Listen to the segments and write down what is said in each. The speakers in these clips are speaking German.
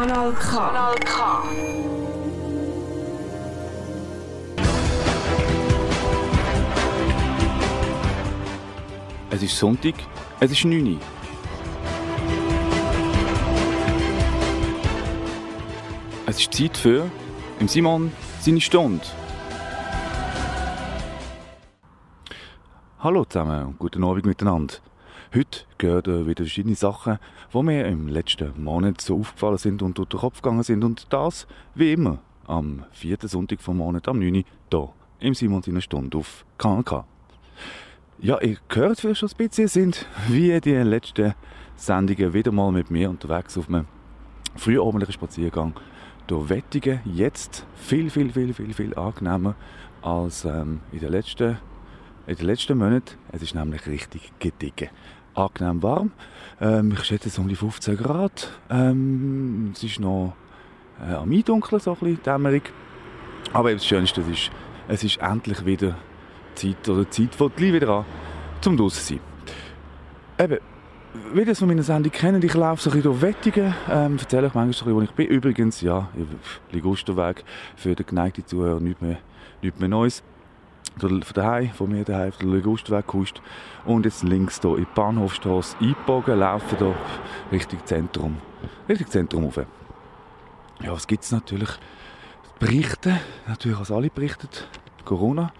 Kanal K. Kanal K. Es ist Sonntag, es ist 9 Uhr. Es ist Zeit für Simon seine Stunde. Hallo zusammen und guten Abend miteinander. Heute gehört wieder verschiedene Sachen, die mir im letzten Monat so aufgefallen sind und durch den Kopf gegangen sind. Und das, wie immer, am vierten Sonntag vom Monat, am 9. hier im Simon seine Stunde auf Kanal K. Ja, ihr hört es vielleicht schon ein bisschen, sind wie die letzten Sendungen wieder mal mit mir unterwegs auf einem frühabendlichen Spaziergang durch Wettingen. Jetzt viel angenehmer als in den letzten Monaten. Es ist nämlich richtig gediegen. Angenehm warm. Ich schätze es um die 15 Grad. Es ist noch am Eindunkeln, so ein bisschen dämmerig. Aber das Schönste ist, es ist endlich wieder Zeit fängt gleich wieder an, zum draussen sein. Eben, wie das von meiner Sendung kennen, ich laufe so ein bisschen durch Wettingen, erzähle euch manchmal so ein bisschen, wo ich bin. Übrigens, ja, Ligusterweg, für den geneigten Zuhörer nichts mehr Neues. Von mir daheim, den Ligusterweg kommst. Und jetzt links hier in die Bahnhofstrasse einbogen, laufen hier Richtung Zentrum rauf. Ja, was gibt es natürlich? Berichte, natürlich was alle berichtet. Corona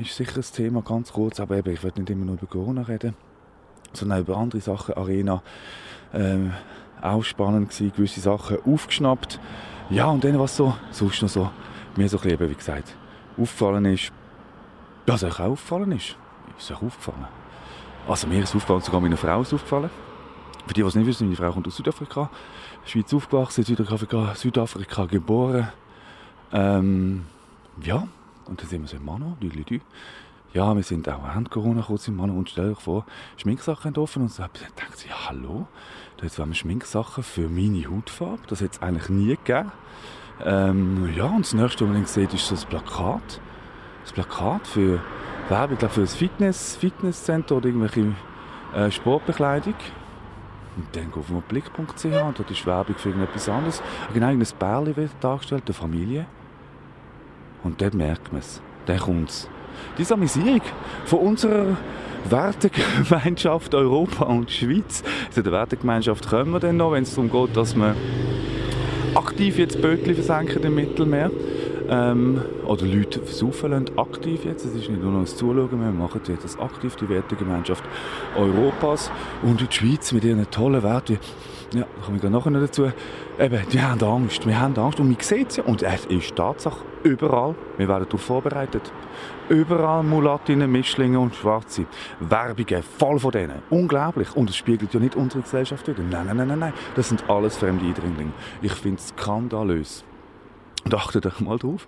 ist sicher ein Thema, ganz kurz, aber eben, ich werde nicht immer nur über Corona reden, sondern auch über andere Sachen. Arena, auch spannend gewesen, gewisse Sachen aufgeschnappt. Ja, und dann, was so sonst noch so, mir so ein bisschen, wie gesagt, aufgefallen ist. Ja, was euch auch aufgefallen ist. Ist euch aufgefallen? Also mir ist aufgefallen, sogar meiner Frau ist aufgefallen. Für die, die es nicht wissen, meine Frau kommt aus Südafrika, Schweiz aufgewachsen, Südafrika geboren. Ja, und dann sind wir so im Mano, Düdelidü. Ja, wir sind auch während Corona kurz im Mano und stell euch vor, Schminksachen offen und so. Dann denkt sie, ja, hallo, da jetzt wollen wir Schminksachen für meine Hautfarbe, das hat es eigentlich nie gegeben. Ja, und das nächste, was man sieht, ist so ein Plakat. Das Plakat für Werbung, ich glaube, für ein Fitnesscenter oder irgendwelche Sportbekleidung. Und dann gehen wir auf blick.ch und dort ist Werbung für irgendetwas anderes. Genau, ein Bärli wird dargestellt, der Familie. Und dort merkt man es. Dann kommt es. Die Islamisierung von unserer Wertegemeinschaft Europa und Schweiz. Also der Wertegemeinschaft kommen wir dann noch, wenn es darum geht, dass man aktiv jetzt Bötli versenken im Mittelmeer. Oder Leute versaufen lassen, aktiv jetzt. Es ist nicht nur noch ein Zuschauen, wir machen jetzt das aktiv, die Wertegemeinschaft Europas. Und die Schweiz mit ihren tollen Werten, ja, da komme ich nachher noch dazu, eben, wir haben Angst. Und man sieht es ja, und es ist Tatsache, überall, wir werden darauf vorbereitet, überall Mulattinnen, Mischlinge und Schwarze. Werbungen, voll von denen. Unglaublich. Und es spiegelt ja nicht unsere Gesellschaft wider. Nein. Das sind alles fremde Eindringlinge. Ich finde es skandalös. Und achtet euch mal drauf.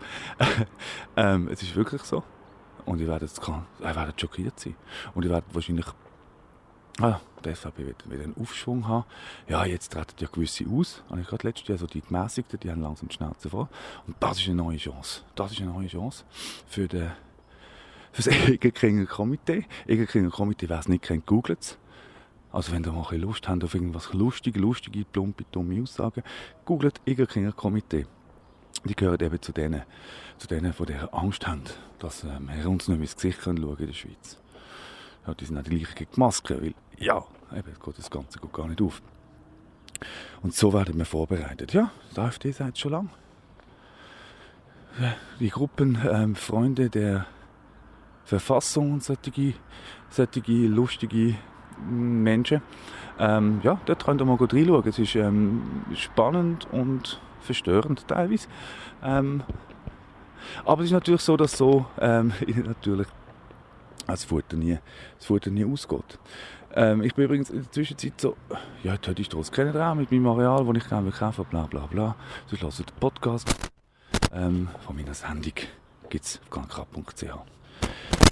Es ist wirklich so. Und ihr werdet schockiert sein. Und ihr werdet wahrscheinlich die SVP wieder einen Aufschwung haben. Ja, jetzt treten ja gewisse aus. Und ich gerade letztes Jahr, also die Gemäßigten, die haben langsam die Schnauze voll. Und das ist eine neue Chance. Für das Egerkringer Komitee. Egerkringer Komitee, wer es nicht kennt, googelt es. Also wenn ihr mal Lust habt auf irgendwas lustige, plumpe, dumme Aussagen, googelt Egerkringer Komitee. Die gehören eben zu denen, die Angst haben, dass wir uns nicht mehr ins Gesicht schauen können in der Schweiz. Ja, die sind auch die gleichen gegen die Maske, weil ja, eben, das Ganze geht gar nicht auf. Und so werden wir vorbereitet. Ja, die AfD sagt schon lange. Die Gruppen Freunde der Verfassung und solche lustige Menschen. Ja, dort könnt ihr mal reinschauen. Es ist spannend und verstörend teilweise. Aber es ist natürlich so, dass so natürlich das Futter nie ausgeht. Ich bin übrigens in der Zwischenzeit so, ja, heute ist das kennen auch mit meinem Areal, wo ich gerne kaufen, bla. Sonst hört ihr den Podcast. Von meiner Sendung gibt es auf kanalk.ch.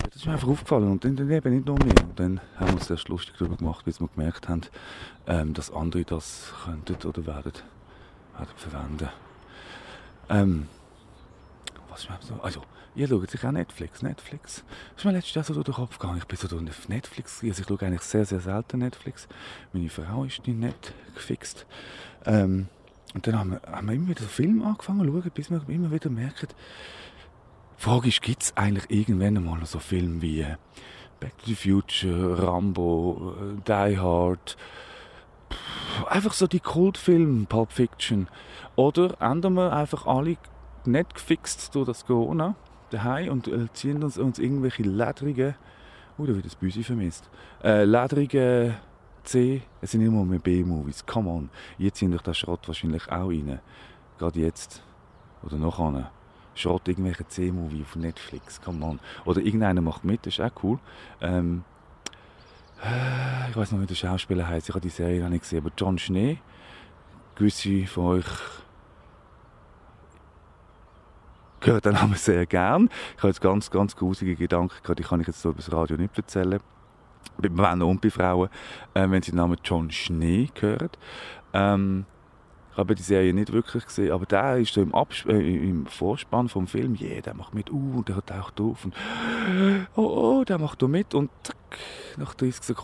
Das ist mir einfach aufgefallen und dann eben nicht nur mir. Und dann haben wir uns erst lustig darüber gemacht, bis wir gemerkt haben, dass andere das könnten oder werden verwenden. Was ist mir so? Also, ihr schaut sich auch Netflix. Das ist mir letztes Jahr so durch den Kopf gegangen. Ich bin so auf Netflix. Also ich schaue eigentlich sehr, sehr selten Netflix. Meine Frau ist nicht gefixt. Und dann haben wir immer wieder so Filme angefangen zu schauen, bis wir immer wieder merken, die Frage ist, gibt es eigentlich irgendwann mal so Filme wie Back to the Future, Rambo, Die Hard, einfach so die Kultfilme, Pulp Fiction. Oder ändern wir einfach alle nicht gefixt durch das Corona daheim und ziehen uns irgendwelche ledrigen, da wird das Büsi vermisst, ledrigen C, es sind immer mehr B-Movies, come on, ihr zieht euch den Schrott wahrscheinlich auch rein, gerade jetzt oder nachher. Schaut irgendwelche C-Movie auf Netflix, come on. Oder irgendeiner macht mit, das ist auch cool. Ich weiß noch, wie der Schauspieler heisst, ich habe die Serie noch nicht gesehen, aber John Schnee, gewisse von euch gehört den Namen sehr gern. Ich habe jetzt ganz, ganz grusige Gedanken gehabt, die kann ich jetzt so über das Radio nicht erzählen. Bei Männern und bei Frauen, wenn sie den Namen John Schnee hören. Ich habe die Serie nicht wirklich gesehen, aber der ist so im Vorspann vom Film, der macht mit, der hat auch drauf und der macht da mit und zack, nach 30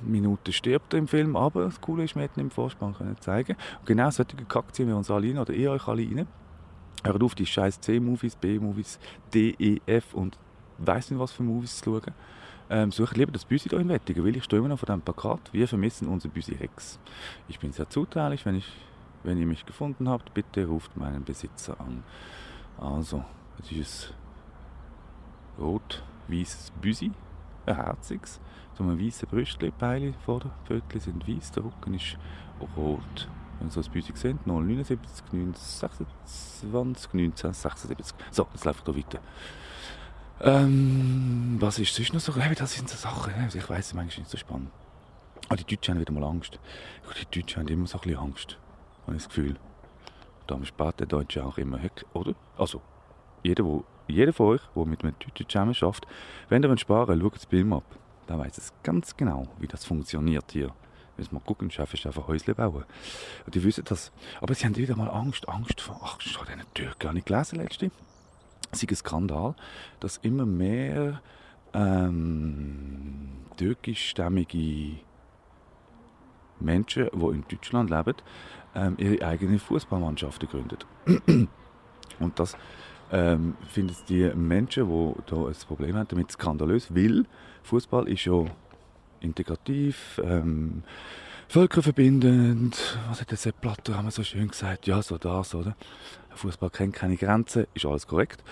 Minuten stirbt er im Film, aber das Coole ist, wir hätten im Vorspann können zeigen. Und genau solche Kack ziehen wir uns alle rein, oder ihr euch alle rein. Hört auf, die scheiß C-Movies, B-Movies, D, E, F und weiss nicht was für Movies zu schauen. Suche lieber das Büsi hier in Wettigen, weil ich stehe immer noch vor diesem Plakat, wir vermissen unser Büsi-Hex. Ich bin sehr zuteilig, wenn ihr mich gefunden habt, bitte ruft meinen Besitzer an. Also, das ist ein rot-weißes Büsi, ein herziges. So ein weißes Brüstchen, die Beine vor den Pfötchen sind weiß, der Rücken ist rot. Wenn ihr so ein Büsi seht, 079 926 1976. So, jetzt läuft hier weiter. Was ist sonst noch so? Das sind so Sachen, ich weiss, es manchmal nicht so spannend. Aber die Deutschen haben wieder mal Angst. Die Deutschen haben immer so ein bisschen Angst. Habe ich das Gefühl, da spart der Deutsche auch immer Heck, oder? Also, jeder von euch, der mit einem Deutschen zusammen arbeitet, wenn ihr sparen wollt, schaut das Film ab. Dann weiss es ganz genau, wie das funktioniert hier. Wenn es mal gucken, Chef ist einfach Häusle bauen. Und die wissen das. Aber sie haben wieder mal Angst vor ich habe den Türken. Habe ich gelesen letztens. Es ist ein Skandal, dass immer mehr türkischstämmige Menschen, die in Deutschland leben, ihre eigenen Fußballmannschaften gründet. Und das finden die Menschen, die da ein Problem haben, damit skandalös, weil Fußball ist ja integrativ, völkerverbindend. Was hat der Sepp Blatter haben wir so schön gesagt? Ja, so das, oder? Fußball kennt keine Grenzen, ist alles korrekt.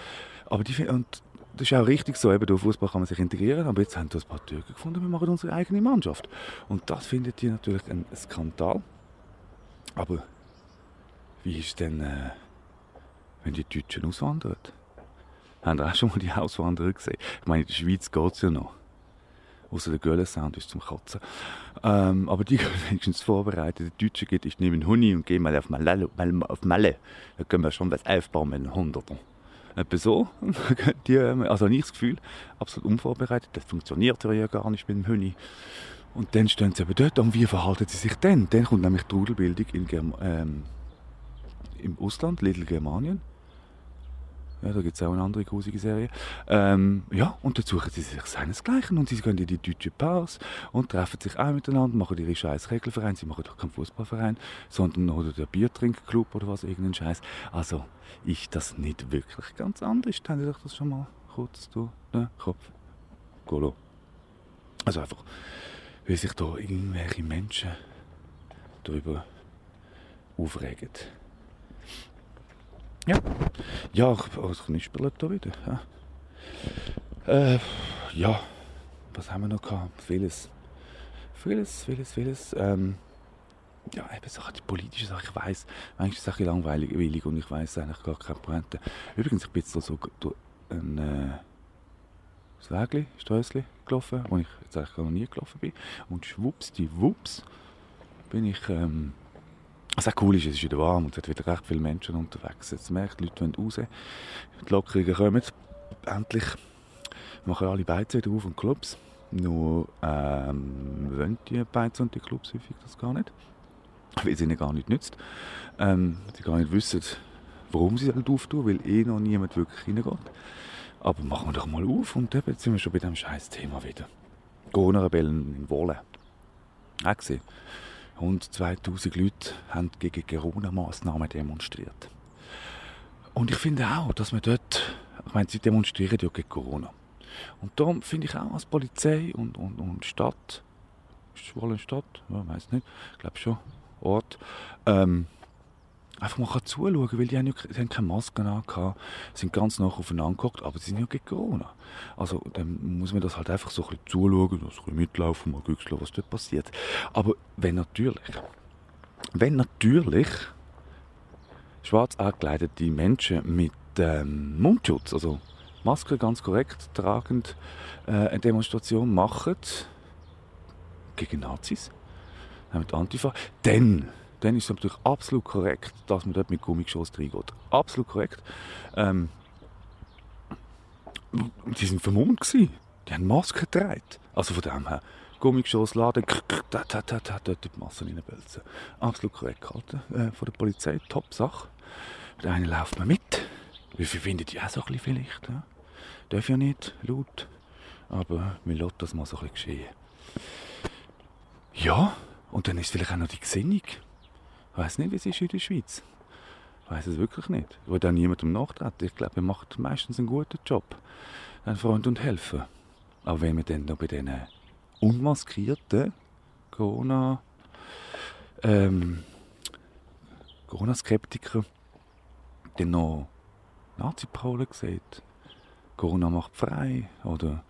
Aber das ist auch richtig so, eben durch Fußball kann man sich integrieren, aber jetzt haben wir ein paar Türken gefunden, wir machen unsere eigene Mannschaft. Und das findet ihr natürlich ein Skandal. Aber wie ist es denn, wenn die Deutschen auswandern? Haben ihr auch schon mal die Auswanderer gesehen? Ich meine, in der Schweiz geht es ja noch. Außer der Göllensound ist zum Kotzen. Aber die können wenigstens vorbereitet. Die Deutschen geht, ich nehme einen Huni und gehe mal auf Malle. Da können wir schon was aufbauen mit einem Hunderter. Etwa so. Also habe ich das Gefühl, absolut unvorbereitet. Das funktioniert ja gar nicht mit dem Huni. Und dann stehen sie eben dort. Und wie verhalten sie sich denn? Dann kommt nämlich die Rudelbildung im Ausland, Little Germanien. Ja, da gibt es auch eine andere grusige Serie. Und dann suchen sie sich seinesgleichen. Und sie gehen in die deutschen Bars und treffen sich auch miteinander, machen ihre scheiß Regelvereine. Sie machen doch keinen Fußballverein, sondern oder den Biertrinkclub oder was, irgendeinen Scheiß. Also ist das nicht wirklich ganz anders? Habt ihr euch das schon mal kurz durch den Kopf gehen. Also einfach, wie sich da irgendwelche Menschen darüber aufregen. Ja, das knispert hier wieder. Was haben wir noch gehabt? Vieles. Eben so die politische Sache, ich weiss, manchmal ist es ein langweilig und ich weiss eigentlich gar keine Pointe. Übrigens, ich bin jetzt so durch ein Wägli, Sträussli gelaufen, wo ich jetzt eigentlich noch nie gelaufen bin. Und schwuppsdiwupps bin ich... Was auch cool ist, es ist wieder warm und es hat wieder recht viele Menschen unterwegs. Jetzt merkt die Leute wollen raus, die Lockerungen kommen. Endlich machen alle Beize wieder auf und Clubs. Nur wollen die Beize und die Clubs häufig das gar nicht, weil es ihnen gar nicht nützt. Sie gar nicht wissen, warum sie halt auftun, weil noch niemand wirklich reingeht. Aber machen wir doch mal auf und jetzt sind wir schon bei diesem scheiß Thema wieder. Corona-Rebellen in Wohlen. Auch gesehen. Rund 2000 Leute haben gegen Corona-Massnahmen demonstriert. Und ich finde auch, dass man dort, ich meine, sie demonstrieren ja gegen Corona. Und darum finde ich auch als Polizei und Stadt, ist wohl eine Stadt? Ja, ich weiß nicht, ich glaube schon, Ort, einfach mal zuschauen, weil die haben keine Masken angehabt, sind ganz nah aufeinander gehockt, aber sie sind ja gegen Corona. Also dann muss man das halt einfach so ein bisschen zuschauen, ein bisschen mitlaufen, mal gucken, was dort passiert. Aber wenn natürlich schwarz angekleidete Menschen mit Mundschutz, also Maske ganz korrekt tragend, eine Demonstration machen gegen Nazis, mit Antifa, dann ist es natürlich absolut korrekt, dass man dort mit Gummigeschoss reingeht. Absolut korrekt. Die sind vermummt gewesen. Die haben Masken getragen. Also von dem her, Gummigeschoss laden, dort die Massen reinbölzen. Absolut korrekt gehalten von der Polizei. Top Sache. Mit einem läuft man mit. Wir finden die auch so ein bisschen vielleicht. Ja? Darf ja nicht, laut. Aber wir lassen das mal so ein bisschen geschehen. Ja. Und dann ist vielleicht auch noch die Gesinnung. Ich weiss nicht, wie es ist in der Schweiz. Ich weiss es wirklich nicht. Ich will da niemandem nachtreten. Ich glaube, er macht meistens einen guten Job. Ein Freund und helfen. Aber wenn man dann noch bei diesen unmaskierten Corona-Skeptikern dann noch Nazi-Parolen sieht, Corona macht frei, oder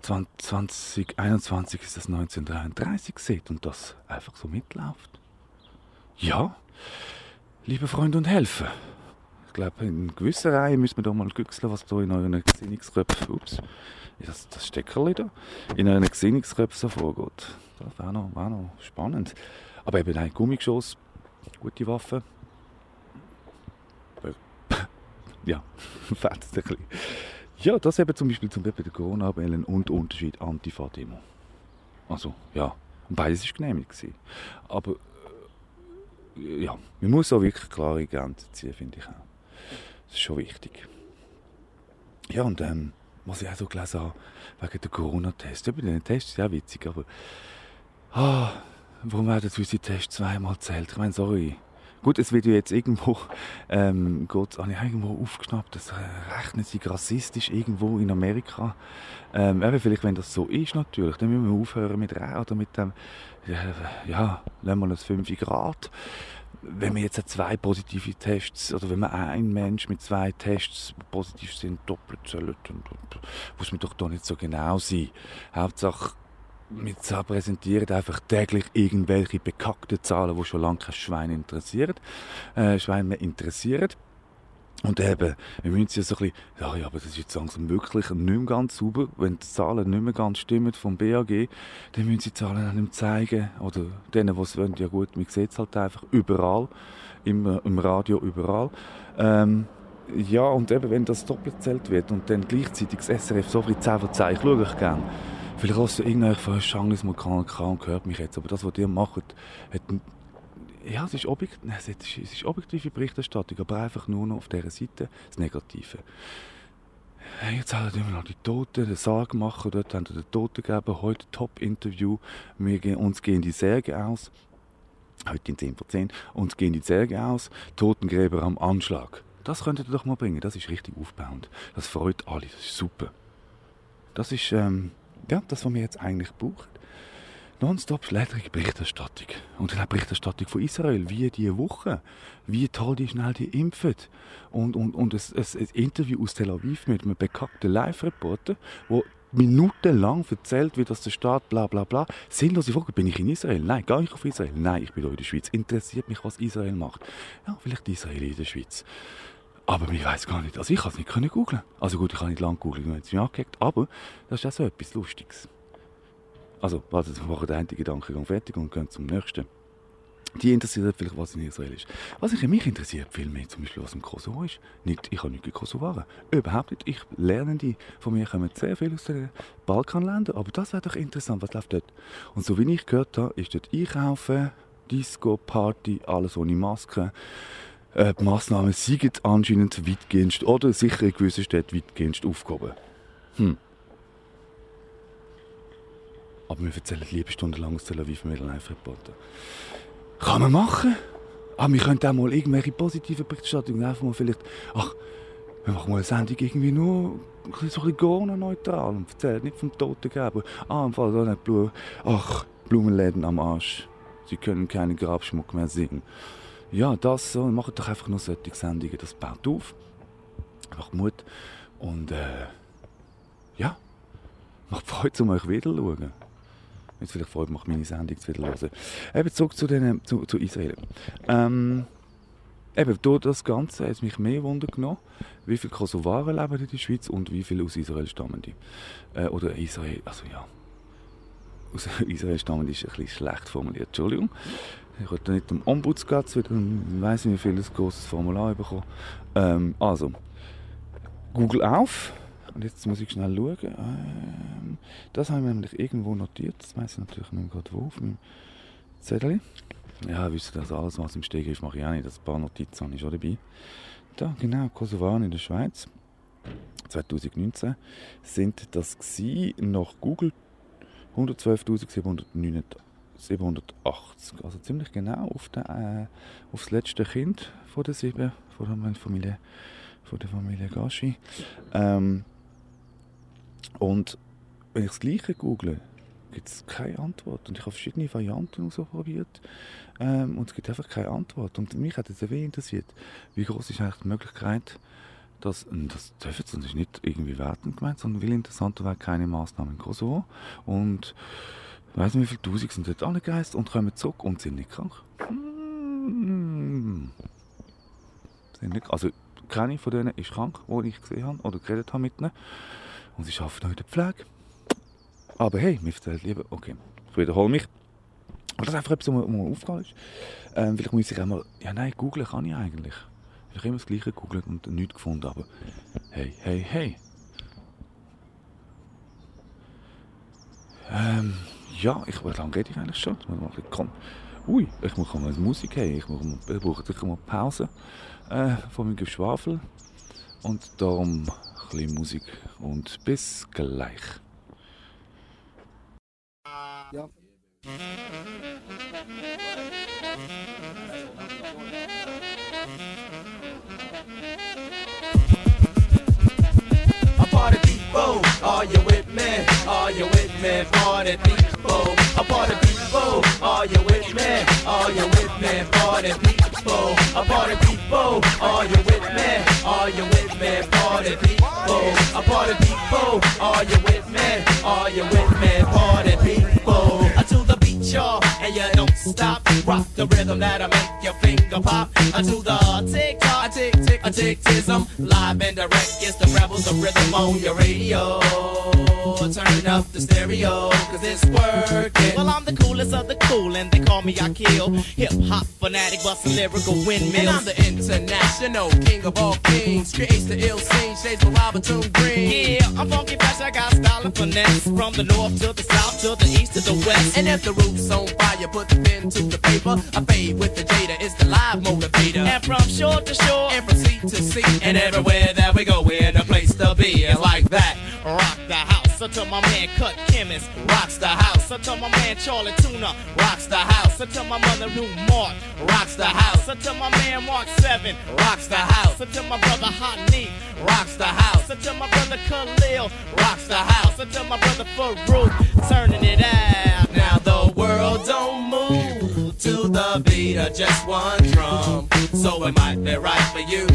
2021 ist das 1933 gesehen und das einfach so mitläuft. Ja, liebe Freunde und Helfer, ich glaube, in gewisser Reihe müssen wir da mal güchseln, was da in euren Gesinnungsköpfen, das Steckerli da, in euren Gesinnungsköpfen so vorgeht. Das war noch spannend. Aber eben ein Gummigeschoss, gute Waffe. Ja, fetzt ein bisschen. Ja, das eben zum Beispiel zum Beispiel der Corona-Wellen und Unterschied Antifa-Demo. Also, ja, beides war genehmigt. Aber, ja, man muss auch wirklich klare Grenzen ziehen, finde ich auch. Das ist schon wichtig. Ja, und was ich auch so gelesen habe, wegen der Corona-Tests. Über den Test ist ja witzig, aber warum werden unsere Tests zweimal zählt? Ich meine, sorry. Gut, es wird ja jetzt irgendwo, irgendwo aufgeschnappt, das rechnen sie rassistisch irgendwo in Amerika. Aber vielleicht, wenn das so ist natürlich, dann müssen wir aufhören mit oder mit dem, ja, nehmen wir das 5 Grad. Wenn wir jetzt zwei positive Tests, oder wenn wir ein Mensch mit zwei Tests positiv sind, doppelt zählen, muss man doch da nicht so genau sein. Hauptsache, wir präsentieren einfach täglich irgendwelche bekackten Zahlen, die schon lange kein Schwein interessiert. Und eben, wir müssen ja so ein bisschen, ja, aber das ist jetzt langsam wirklich nicht mehr ganz sauber. Wenn die Zahlen nicht mehr ganz stimmen vom BAG, dann müssen sie die Zahlen auch nicht zeigen. Oder denen, die es wollen, ja gut, man sieht es halt einfach überall, im Radio überall. Ja, und eben, wenn das doppelt gezählt wird und dann gleichzeitig das SRF so viel 10 von 10, schaue ich gerne. Vielleicht hörst du irgendjemand von Schanges mal und hört mich jetzt, aber das, was ihr macht, ja, es ist objektive Berichterstattung, aber einfach nur noch auf dieser Seite das Negative. Jetzt haben wir noch die Toten, den Sarg machen, dort haben wir den Toten gegeben, heute Top-Interview, uns gehen die Särge aus, heute in 10 vor 10, uns gehen die Särge aus, Totengräber am Anschlag. Das könntet ihr doch mal bringen, das ist richtig aufbauend, das freut alle, das ist super. Das ist, ja, das, was wir jetzt eigentlich brauchen. Nonstop schlägerige Berichterstattung. Und dann auch Berichterstattung von Israel, wie diese Woche. Wie toll die schnell die impfen. Und ein Interview aus Tel Aviv mit einem bekackten Live-Reporter, der minutenlang erzählt, wie das der Staat bla bla bla. Sinnlose Frage, bin ich in Israel? Nein, gehe ich auf Israel? Nein, ich bin hier in der Schweiz. Interessiert mich, was Israel macht. Ja, vielleicht Israel in der Schweiz. Aber ich weiss gar nicht, also ich kann es nicht googeln. Also gut, ich kann nicht lange googeln, wenn es mich angehackt, aber das ist auch so etwas Lustiges. Also, warte, wir machen den einen Gedanken fertig und gehen zum nächsten. Die interessiert vielleicht, was in Israel ist. Was mich interessiert viel mehr, zum Beispiel, was im Kosovo ist. Nicht, ich habe nichts gegen Kosovaren. Überhaupt nicht. Ich lerne die. Von mir kommen sehr viele aus den Balkanländern, aber das wäre doch interessant, was läuft dort. Und so wie ich gehört habe, ist dort Einkaufen, Disco, Party, alles ohne Maske. Die Massnahmen sind anscheinend weitgehend oder sicher in gewissen Städten weitgehend aufgehoben. Aber wir erzählen liebestundenlang aus Tel Aviv, wir haben live reporten. Kann man machen. Aber wir könnten auch mal irgendwelche positive Berichterstattung einfach mal vielleicht... Ach, wir machen mal eine Sendung irgendwie nur so ein bisschen gornenneutral und erzählen nicht vom Totengräber. Ah, im Fall da nicht Blumen. Ach, Blumenläden am Arsch. Sie können keinen Grabschmuck mehr singen. Ja, das so. Macht doch einfach nur solche Sendungen. Das baut auf. Macht Mut. Und ja, macht Freude, um euch wieder zu schauen. Jetzt vielleicht Freude macht meine Sendung zu wieder hören. Eben zurück zu Israel. Eben durch das Ganze hat es mich mehr Wunder genommen, wie viele Kosovaren leben in der Schweiz und wie viele aus Israel stammen die. Oder Israel, also ja. Aus Israel stammen ist ein bisschen schlecht formuliert, Entschuldigung. Ich wollte nicht am Ombudsplatz wieder, ich weiss nicht, wie viel ein grosses Formular bekommen. Also, Google auf. Und jetzt muss ich schnell schauen. Das haben wir nämlich irgendwo notiert. Das weiss ich natürlich nicht gerade wo, auf meinem Zettel. Ja, wisst ihr, das alles, was im Stehgriff mache ich auch nicht. Das paar Notizen habe ich schon dabei. Da, genau, Kosovaren in der Schweiz. 2019 sind das gewesen, nach Google 112.780. Also ziemlich genau auf das letzte Kind von der 7, von der Familie Gashi. Und wenn ich das Gleiche google, gibt es keine Antwort. Und ich habe verschiedene Varianten so probiert. Und es gibt einfach keine Antwort. Und mich hat es sehr interessiert, wie groß ist eigentlich die Möglichkeit, dass, das dürfen sie, das ist nicht irgendwie wertend gemeint, sondern will interessanter wäre keine Massnahmen in Kosovo. Und ich weiss nicht, wie viele Tausend sind dort angereist und kommen zurück und sind nicht krank. Sind nicht, also keine von denen ist krank, die ich gesehen habe oder geredet habe mit ihnen. Und sie arbeiten auch in der Pflege. Aber hey, mir erzählt lieber, okay, ich wiederhole mich. Weil das einfach etwas, was mir aufgefallen ist. Vielleicht muss ich auch mal, ja nein, googlen kann ich eigentlich. Ich habe immer das Gleiche gegoogelt und nichts gefunden, aber hey. Ja, wie lange rede ich eigentlich schon? Ui, ich muss mal Musik haben, ich brauche sicher mal Pause von meinem Geschwafel. Und darum ein bisschen Musik und bis gleich. Ja. Are you with me? Party people. A party people. Are you with me? Are you with me? Party people. A party people. Are you with me? Are you with me? Party people. A party people. Are you with me? Are you with me? Party people. Until the beat, y'all, and you don't stop. Rock the rhythm that'll make your finger pop. Until the tick tock, tick tick, a ticktism. Live and direct, it's the rebels of rhythm on your radio. Turn up the stereo, cause it's working. Well, I'm the coolest of the cool, and they call me Akil. Hip-hop fanatic, bust a lyrical windmill. And I'm the international king of all kings. Creates the ill scene, shades of Robert Toon Green. Yeah, I'm funky fresh, I got style and finesse. From the north to the south, to the east to the west. And if the roof's on fire, put the pen to the paper. I fade with the jada, it's the live motivator. And from shore to shore, and from sea to sea. And everywhere that we go, we're in a place to be. And like that, rock the house. I tell my man Cut Chemist, rocks the house. I tell my man Charlie Tuna, rocks the house. I tell my mother New Mark, rocks the house. I tell my man Mark 7, rocks the house. I tell my brother Hot Knee, rocks the house. I tell my brother Khalil, rocks the house. I tell my brother Farouk, turning it out. Now the world don't move to the beat of just one drum. So it might be right for you,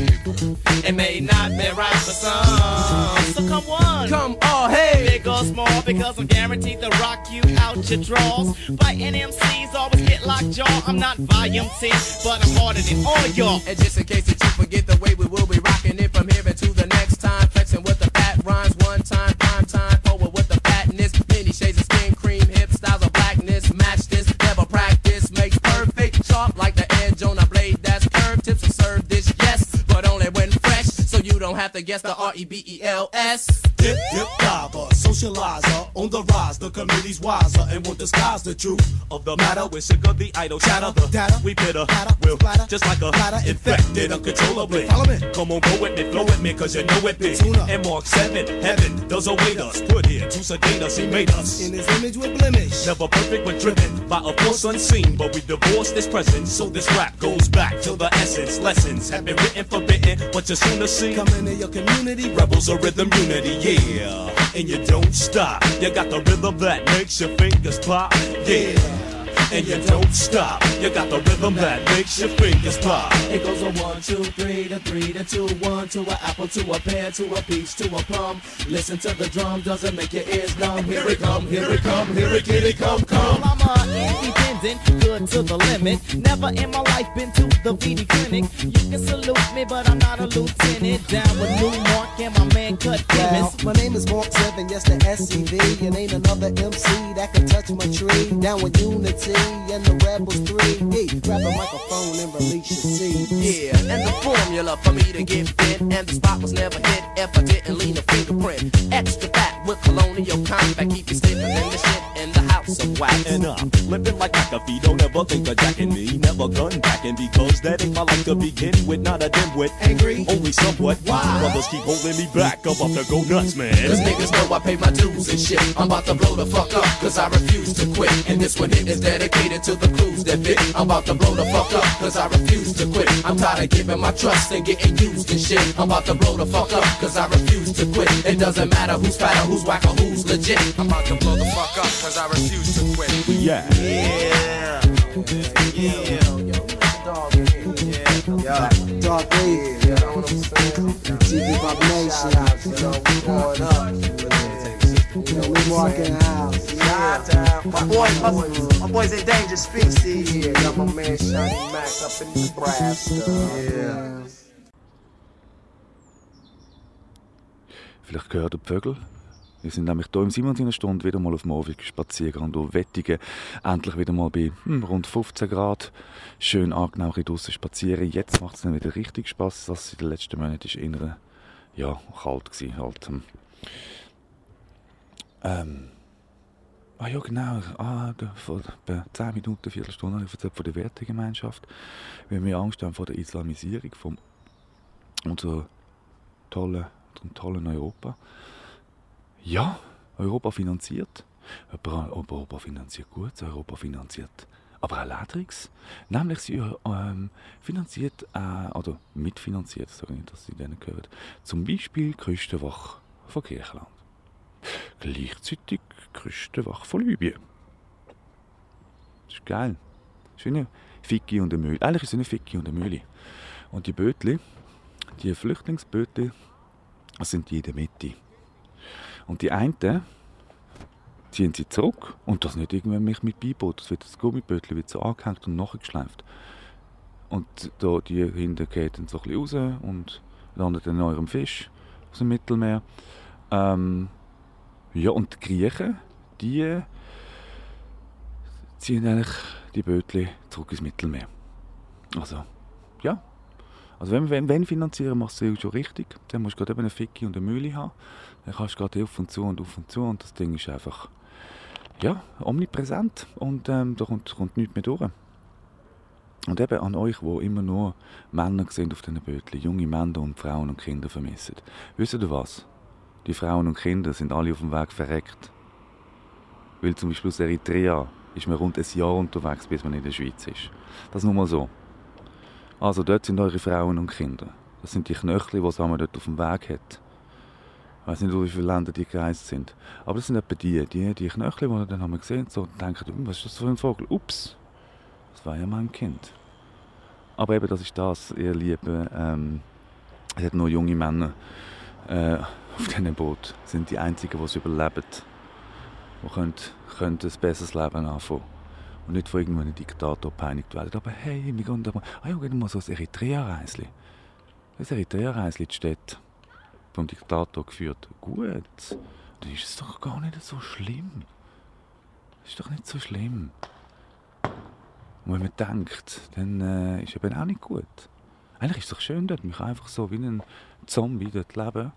it may not be right for some. So come on, come on, hey. Big or small, because I'm guaranteed to rock you out your drawers. Fighting MCs always get lockjaw. I'm not volume 10, but I'm harder than all y'all. And just in case that you forget the way we will be rocking it from here until the next time. Flexing with the fat rhymes, one time, prime time. Forward with the fatness, many shades of skin cream, hip styles of blackness. Match this, never practice, makes perfect. Sharp like the edge on a blade that's curved. Tips to serve this, yes, but only when fresh. So you don't have to guess the R-E-B-E-L-S. Dip, dip, dabba, so socializer on the rise. The committee's wiser and won't disguise the truth of the matter. With sugar, the idle chatter, the data we bitter, will just like a platter infected uncontrollably. Come on, go with me, flow with me, cause you know it be. And Mark 7, heaven does await us. Put here to sedate us, he made us in his image with blemish. Never perfect, but driven by a force unseen. But we divorce this present, so this rap goes back to the essence. Lessons have been written, forbidden, but you soon to see. Come into your community, rebels of rhythm unity, yeah. And you don't stop. You got the rhythm that makes your fingers pop, yeah. And you don't stop. You got the rhythm that makes your fingers pop. It goes a 1, 2, 3 to 3 to 2, 1 to an apple to a pear to a peach to a plum. Listen to the drum, doesn't make your ears numb. Here it come, here it come, here it kitty come come. I'm a independent, good to the limit. Never in my life been to the VD clinic. You can salute me, but I'm not a lieutenant. Down with Newmark and my man Cut Davis. My name is Mark 7, yes the SCV, and ain't another MC that can touch my tree. Down with Unity. And the Rebels 3, hey, grab a microphone and release your seed. Yeah, and the formula for me to get fit, and the spot was never hit if I didn't lean a fingerprint. Extra fat with colonial compact, keep you slipping in the shit in the house of wax. And I'm limping like McAfee, don't ever think of jacking me, never gun backing, because that ain't my life to begin with, not a dimwit. Angry, only somewhat. Why? Brothers keep holding me back, I'm about to go nuts, man. Cause niggas know I pay my dues and shit, I'm about to blow the fuck up, cause I refuse to quit. And this one here is dedicated to the crews that fit. I'm about to blow the fuck up, cause I refuse to quit. I'm tired of giving my trust and getting used and shit. I'm about to blow the fuck up, cause I refuse to quit. It doesn't matter who's fatter, who's whack or who's legit. I'm about to blow the fuck up, cause I refuse to quit. Yeah. Yeah. Yeah. Dark Red. You know what I'm saying? TV population. You know what's going up. You know we walking out. My boys in danger species. Yeah, got my man Shiny Mac up in the brass. Yeah. Vielleicht gehört ihr die Vögel. Wir sind nämlich hier im Simons in einer Stunde wieder mal auf dem Morgen spazieren durch Wettigen. Endlich wieder mal bei rund 15 Grad. Schön angenehm draußen spazieren. Jetzt macht es dann wieder richtig Spass. Das in den letzten Monaten war eher, ja, kalt gewesen, halt. Ah ja, genau. Vor 10 Minuten, Viertelstunde habe ich erzählt von der Wertegemeinschaft. Weil wir Angst haben vor der Islamisierung von unserem tollen Europa. Ja, Europa finanziert. Aber Europa finanziert gut, Europa finanziert aber auch Ladrix. Nämlich sie finanziert, oder mitfinanziert, sage ich, dass sie denen gehört. Zum Beispiel Küstenwache von Griechenland. Gleichzeitig Küstenwache von Libyen. Das ist geil. Das ist wie eine Ficki und eine Mühle. Eigentlich ist es eine Ficki und eine Mühle. Und die Bötli, die Flüchtlingsbötli, sind die in der Mitte. Und die einen ziehen sie zurück. Und das nicht irgendwann mit Beiboot. Das wird das Gummibötli wird so angehängt und nachgeschleift. Und da die hinten geht dann so ein bisschen raus und landet dann in eurem Fisch aus dem Mittelmeer. Ja, und die Griechen, die ziehen eigentlich die Bötli zurück ins Mittelmeer. Also, ja. Also wenn finanzieren, machst du es schon richtig. Dann musst du gerade eine Ficki und eine Mühle haben. Dann kannst du gerade auf und zu. Und das Ding ist einfach, ja, omnipräsent. Und da kommt nichts mehr durch. Und eben an euch, die immer nur Männer sehen auf diesen Bötli, junge Männer und Frauen und Kinder vermissen. Wisst ihr was? Die Frauen und Kinder sind alle auf dem Weg verreckt. Weil zum Beispiel aus Eritrea ist man rund ein Jahr unterwegs, bis man in der Schweiz ist. Das nur mal so. Also dort sind eure Frauen und Kinder. Das sind die Knöchli, die man dort auf dem Weg hat. Ich weiss nicht, wie viele Länder die gereist sind. Aber das sind etwa die Knöchli, die wir dann haben gesehen so und denken, was ist das für ein Vogel? Ups, das war ja mein Kind. Aber eben, das ist das, ihr Lieben. Es hat nur junge Männer. Auf diesem Boot sind die Einzigen, die es überleben. Die können ein besseres Leben anfangen. Und nicht von irgendeinem Diktator gepeinigt werden. Aber hey, wir gehen da mal. Ah ja, gehen wir mal so ein Eritrea-Reisli. Ein Eritrea-Reisli in die Städte. Vom Diktator geführt. Gut. Dann ist es doch gar nicht so schlimm. Das ist doch nicht so schlimm. Und wenn man denkt, dann ist eben auch nicht gut. Eigentlich ist es doch schön dort. Man kann einfach so wie ein Zombie dort leben.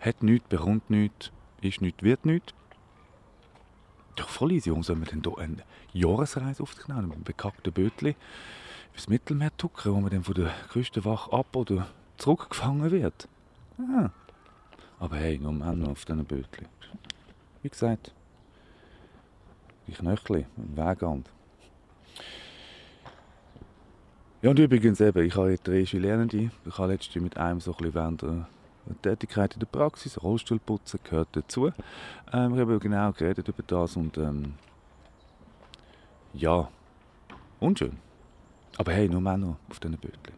hat nichts, bekommt nichts, ist nichts, wird nichts. Doch voll easy, warum sollen wir denn hier eine Jahresreise auf sich nehmen? Mit einem bekackten Bötchen ins Mittelmeer tuckern, wo man dann von der Küstenwache ab- oder zurückgefangen wird. Ah. Aber hey, nur Männer auf diesen Bötchen. Wie gesagt, die Knöchel am Wegrand. Ja, und übrigens eben, ich habe 3 Lernende. Ich habe letztens mit einem so ein bisschen während der Tätigkeit in der Praxis, Rollstuhlputzen gehört dazu. Wir haben genau geredet über das und ja, unschön. Aber hey, nur Männer auf diesen Bötchen.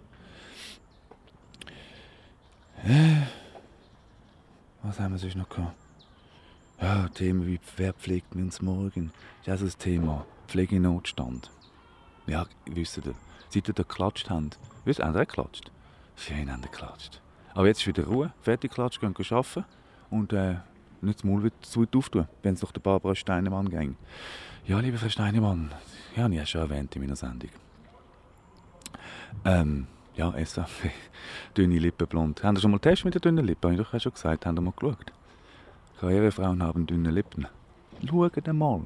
Was haben wir sonst noch gehabt? Ja, Themen wie, wer pflegt uns morgen? Das ist ein Thema. Pflegenotstand. Ja, wisst ihr, seit ihr da geklatscht habt. Wisst ihr, habt ihr geklatscht? Schön habt ihr geklatscht. Aber jetzt ist wieder Ruhe. Fertig klatscht, gehen arbeiten. Und nicht das Maul zu weit auftun, wenn es doch der Barbara Steinemann ging. Ja, liebe Frau Steinemann, ja, ich habe schon erwähnt in meiner Sendung. Ja, SAP. Dünne Lippen, blond. Haben Sie schon mal Test mit den dünnen Lippen? Habe ich doch schon gesagt, haben Sie mal geschaut. Karrierefrauen haben dünne Lippen. Schaut einmal.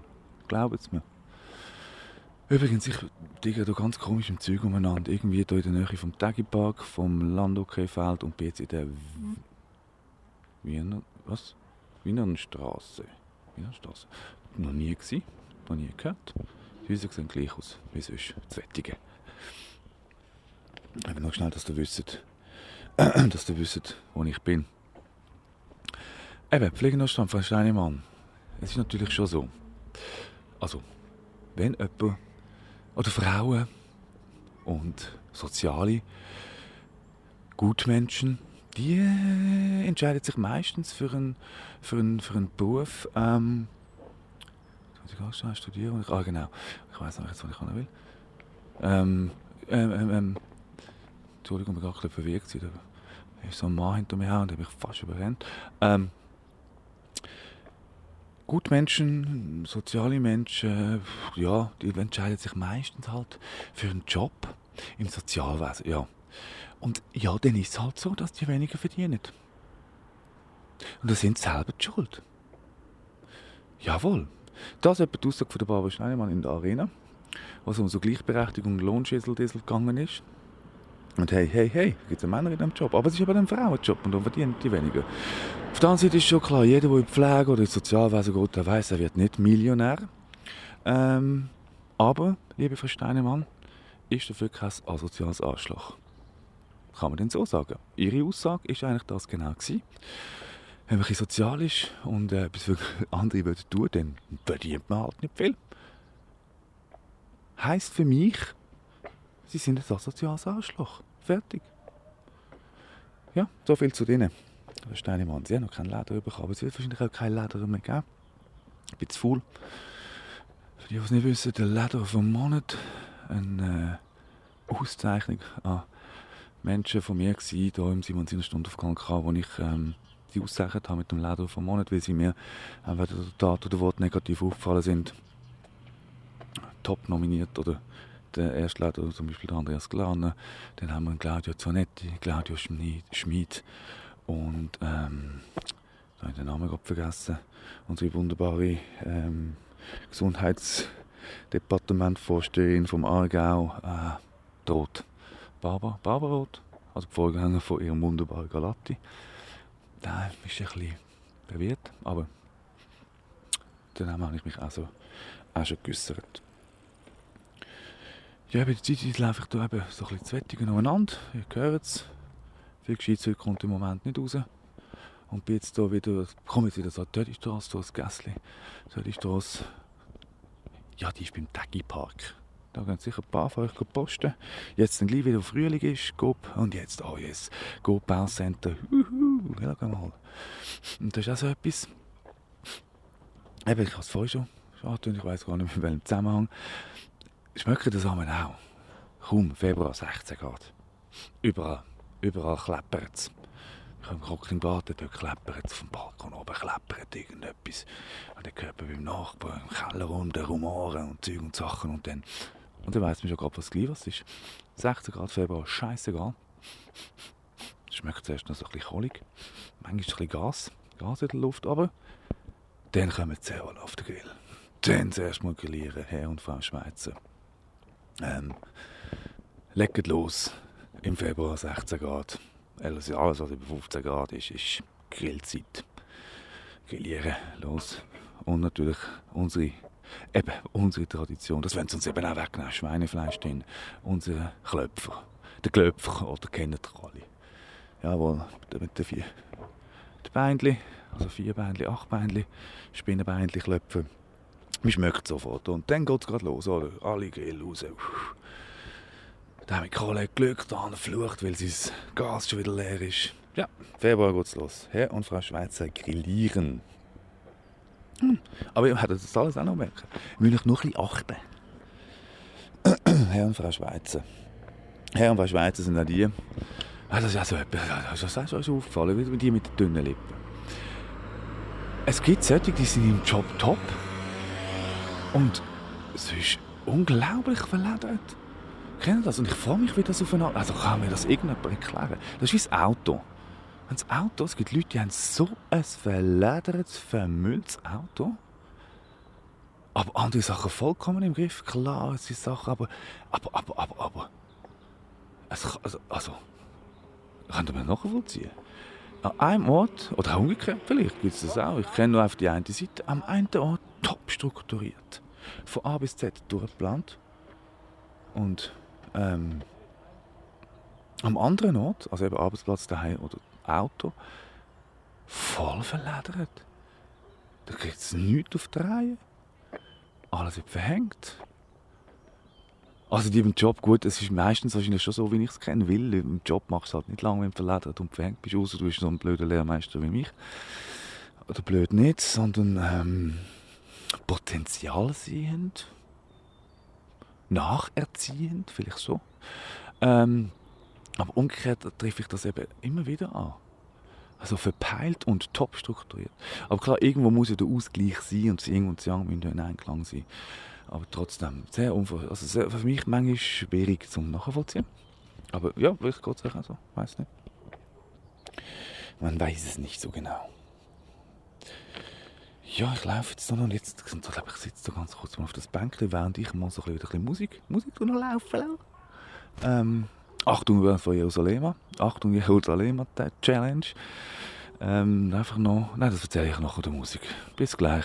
Glauben Sie mir. Übrigens, ich digge da ganz komisch im Zeug umeinander. Irgendwie hier in der Nähe vom Taggi-Park, vom Landokay-Feld und jetzt in der Wiener... Was? Wienerstrasse. Noch nie gewesen. Noch nie gehört. Die Häuser sehen gleich aus wie sonst. Das Wettige. Aber nur schnell, dass ihr wisst, wo ich bin. Eben, Pflegenotstand, Frau Steinemann. Es ist natürlich schon so. Also, wenn jemand oder Frauen und soziale Gutmenschen, die entscheiden sich meistens für einen Beruf. Ich studieren. Genau. Ich weiß noch jetzt, was ich noch will. Entschuldigung, ich war gerade verwirrt. Da war so ein Mann hinter mir her und habe mich fast überrennt. Gute Menschen, soziale Menschen, ja, die entscheiden sich meistens halt für einen Job im Sozialwesen, ja. Und ja, dann ist es halt so, dass die weniger verdienen. Und das sind sie selber die Schuld. Jawohl. Das ist die Aussage von der Barbara Steinemann in der Arena, wo es um so Gleichberechtigung und Lohnschüssel-Diesel gegangen ist. Und hey, gibt es Männer in diesem Job. Aber es ist eben ein Frauenjob und dann verdienen die weniger. Auf der anderen Seite ist schon klar, jeder, der in die Pflege oder ins Sozialwesen geht, der weiss, er wird nicht Millionär. Aber, liebe Frau Steinemann, ist dafür kein asoziales Arschloch. Kann man denn so sagen? Ihre Aussage war eigentlich das genau. Wenn man ein bisschen sozial ist und etwas für andere tun will, dann verdient man halt nicht viel. Heisst für mich, Sie sind ein asoziales Arschloch. Fertig. Ja, so viel zu denen. Der Steinemann, sie haben noch keinen Leder bekommen, aber es wird wahrscheinlich auch keinen Leder mehr geben. Ich bin zu faul. Für die, die es nicht wissen, der Leder vom Monat, eine Auszeichnung an Menschen von mir war, hier im Simon-Sinner-Stunde auf Kanka, wo ich sie ausgezeichnet habe mit dem Leder vom Monat, weil sie mir entweder der Tat oder Wort negativ aufgefallen sind. Top nominiert oder der Erstleiter, zum Beispiel der Andreas Glaner, dann haben wir einen Claudio Zonetti, Claudio Schmid und da habe ich den Namen gerade vergessen, unsere wunderbare Gesundheitsdepartementsvorsteherin vom Aargau, Roth, Barbara Roth, also die Vorgänger von ihrem wunderbaren Galatti. Da ist ein bisschen verwirrt, aber den Namen habe ich mich auch schon geäussert. Ja, bei der Zeit laufe ich hier eben so ein bisschen zu wettigen umeinander. Ihr hört es. Viel Gescheites kommt im Moment nicht raus. Und bin jetzt hier wieder, komme jetzt wieder so an die Tödistrasse, so ein Gässli. Tödistrasse. Ja, die ist beim Taggi-Park. Da gehen sicher ein paar von euch posten. Jetzt dann gleich wieder Frühling ist, Coop. Und jetzt, oh yes, Coop Bau Center. Ja, gehen wir mal. Und das ist auch so etwas. Eben, ich habe es vorhin schon angetönt, ich weiß gar nicht mehr, in welchem Zusammenhang. Schmeckt das einmal auch. Kaum Februar 16 Grad. Überall kleppert es. Ich habe im Garten, dort kleppert es vom Balkon oben, kleppert irgendetwas. Und dann hört man beim Nachbarn im Keller rum, den Rumoren und Zeug und Sachen. Und dann weiss man schon gerade, was es ist. 16 Grad Februar, scheißegal. Schmeckt zuerst noch so ein bisschen kohlig. Manchmal ist ein bisschen Gas in der Luft, aber dann kommen die Zellen auf den Grill. Dann zuerst mal grillieren, Herr und Frau Schweizer. Legt los. Im Februar 16 Grad. Alles, was über 15 Grad ist, ist Grillzeit. Grillieren, los. Und natürlich unsere Tradition, das wollen sie uns eben auch wegnehmen, Schweinefleisch drin, unsere Klöpfer. Der Klöpfer, oder kennen ihr alle. Jawohl, mit den vier Beinchen, also 4 Beinchen, 8 Beinchen, Spinnenbeinchen, Klöpfer. Man schmeckt sofort und dann geht es gerade los, oder? Alle Grill raus. Da haben die Kollegen Glück, da flucht, weil sein Gas schon wieder leer ist. Ja, Februar geht es los. Herr und Frau Schweizer grillieren. Aber ihr hättet das alles auch noch merken. Ich will euch noch ein bisschen achten. Herr und Frau Schweizer. Herr und Frau Schweizer sind auch die. Das ist ja so etwas, das ist uns aufgefallen, die mit den dünnen Lippen. Es gibt solche, die sind im Job top. Und es ist unglaublich verledert. Kennen das? Und ich freue mich, wie das aufeinander... Also kann mir das irgendjemand erklären? Das ist wie ein Auto. Wenn das Auto... Es gibt Leute, die haben so ein verledertes, vermülltes Auto. Aber andere Sachen vollkommen im Griff. Klar, es sind Sachen, aber... Also... Könnt ihr mir nachvollziehen? An einem Ort, oder umgekehrt vielleicht, gibt es das auch. Ich kenne nur auf die eine Seite. Am einen Ort top strukturiert. Von A bis Z durchgeplant. Und am anderen Ort, also eben Arbeitsplatz, daheim oder Auto, voll verledert. Da kriegt es nichts auf die Reihe. Alles wird verhängt. Also die im Job, gut, es ist meistens wahrscheinlich schon so, wie ich es kennen will. Im Job machst du halt nicht lange, wenn du verledert und verhängt bist, außer du bist so ein blöder Lehrmeister wie mich. Oder blöd nicht, sondern potenzialsehend. Nacherziehend, vielleicht so. Aber umgekehrt treffe ich das eben immer wieder an. Also verpeilt und top strukturiert. Aber klar, irgendwo muss ja der Ausgleich sein und das Yin und das Yang müssen in Einklang sein. Aber trotzdem, sehr unverständlich. Also sehr, für mich manchmal schwierig zum Nachvollziehen. Aber ja, vielleicht geht es euch auch so. Ich weiß nicht. Man weiß es nicht so genau. Ja, ich laufe jetzt noch und jetzt, ich glaube, ich sitze da ganz kurz mal auf das Bänkchen, während ich mal so ein bisschen Musik noch laufen lasse. Achtung von Jerusalem, Achtung Jerusalem, der Challenge. Einfach noch, nein, das erzähle ich nachher der Musik. Bis gleich.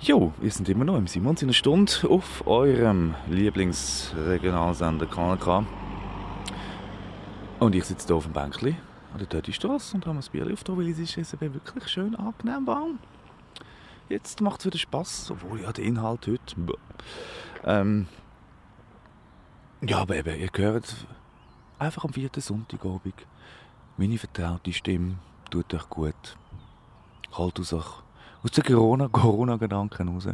Jo, wir sind immer noch im Simons in einer Stunde auf eurem Lieblingsregionalsender Kanal K. Und ich sitze hier auf dem Bänkli an der Töttistrasse und habe ein Bier aufgetan, weil es ist wirklich schön angenehm warm. Jetzt macht es wieder Spass, obwohl ja der Inhalt heute... ja, aber eben, ihr hört einfach am 4. Sonntagabend. Meine vertraute Stimme tut euch gut. Holt aus euch aus den Corona-Gedanken raus.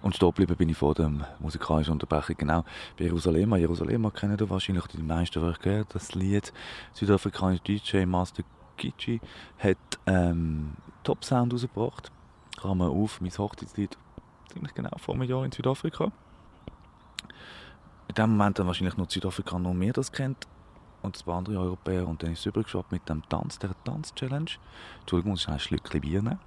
Und stehen geblieben bin ich vor der musikalischen Unterbrechung. Genau, bei Jerusalem. Jerusalem kennen ihr wahrscheinlich die meisten von euch gehört. Das Lied südafrikanische DJ Master Kichi hat Top-Sound rausgebracht. Kam auf mein Hochzeitslied ziemlich genau vor einem Jahr in Südafrika. In dem Moment haben wahrscheinlich nur die Südafrikaner mehr das kennt. Und zwei andere Europäer. Und dann ist es übergeschwappt mit dem Tanz, der Tanz-Challenge. Entschuldigung, muss ich ein Schlückchen Bier nehmen.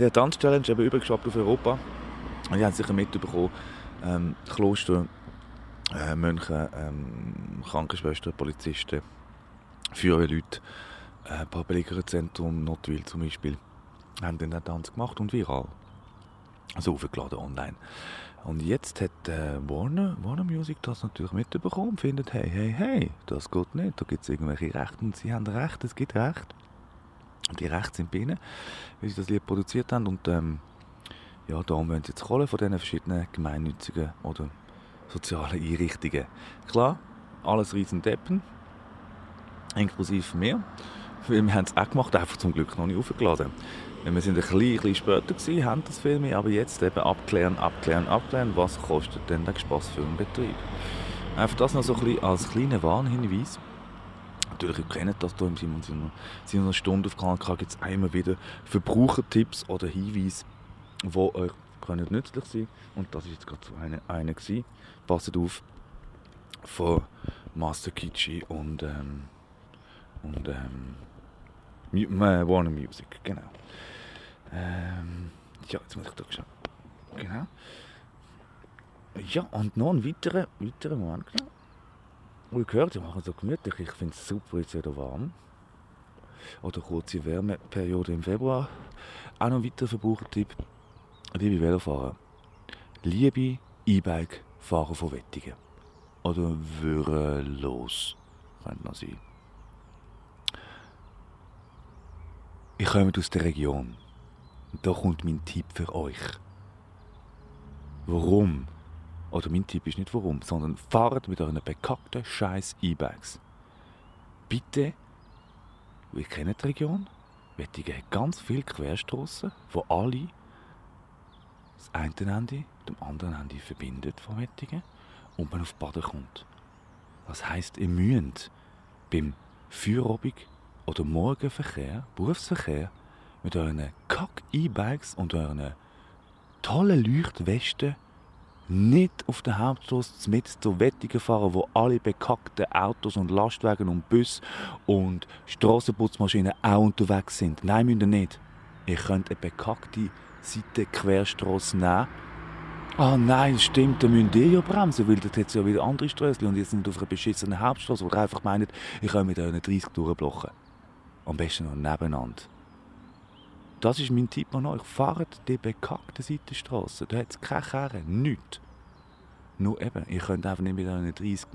Der Tanz-Challenge eben übergeschwappt auf Europa. Und die haben sicher mitbekommen, Kloster, Mönche, Krankenschwestern, Polizisten, Feuerwehrleute, Belegerungszentrum Notwil zum Beispiel, haben dann den Tanz gemacht und viral. Also aufgeladen online. Und jetzt hat Warner Music das natürlich mitbekommen und findet, hey, das geht nicht, da gibt es irgendwelche Rechte. Und sie haben Recht, es gibt Recht. Und die Rechte sind bei ihnen, weil sie das Lied produziert haben. Und ja, darum wollen sie jetzt Kohle von diesen verschiedenen gemeinnützigen oder sozialen Einrichtungen. Klar, alles Riesendeppen, inklusive mir. Weil wir haben es auch gemacht, einfach zum Glück noch nicht aufgeladen. Wir waren ein bisschen später, gewesen, haben das viel mehr, aber jetzt eben abklären, was kostet denn der Spass für einen Betrieb. Einfach das noch so ein bisschen als kleiner Warnhinweis. Natürlich, ihr kennt das hier im Simons Stunde auf Kanal K, gibt es immer wieder Verbrauchertipps oder Hinweise, die euch nützlich sein können. Und das war jetzt gerade so eine gewesen. Passt auf, von Master Kichi und Warner Music, genau. Ja, jetzt muss ich da schauen. Genau. Ja, und noch ein weiterer Moment. Genau. Wie gehört, die machen so gemütlich. Ich finde es super, jetzt wieder warm. Oder kurze Wärmeperiode im Februar. Auch noch ein weiterer Verbrauchertipp. Liebe Velofahrer. Liebe E-Bike-Fahrer von Wettigen. Oder würelos. Könnte noch sein. Ich komme aus der Region. Da kommt mein Tipp für euch. Warum? Oder mein Tipp ist nicht warum, sondern fahrt mit euren bekackten scheiß E-Bikes. Bitte, wir kennen die Region. Wettigen hat ganz viele Querstrassen, die alle das eine Ende mit dem anderen Ende verbinden von Wettigen und man auf Baden kommt. Das heisst, ihr müsst beim Feierabend oder Morgenverkehr, Berufsverkehr, mit euren Kack-E-Bikes und euren tollen Leuchtwesten nicht auf der Hauptstrasse mit zu Wettigen fahren, wo alle bekackten Autos und Lastwagen und Busse und Strassenputzmaschinen auch unterwegs sind. Nein, müsst ihr nicht. Ihr könnt eine bekackte Seitenquerstrasse nehmen. Ah nein, stimmt, dann müsst ihr ja bremsen, weil dort hat es ja wieder andere Strassen und ihr seid auf einer beschissenen Hauptstrasse, wo ihr einfach meint, ich kann mit euren 30 durchblocken. Am besten noch nebeneinander. Das ist mein Tipp an euch. Fahrt die bekackte Seitenstrasse. Da hat es keine Kerne, nichts. Nur eben, ihr könnt einfach nicht mit einer 30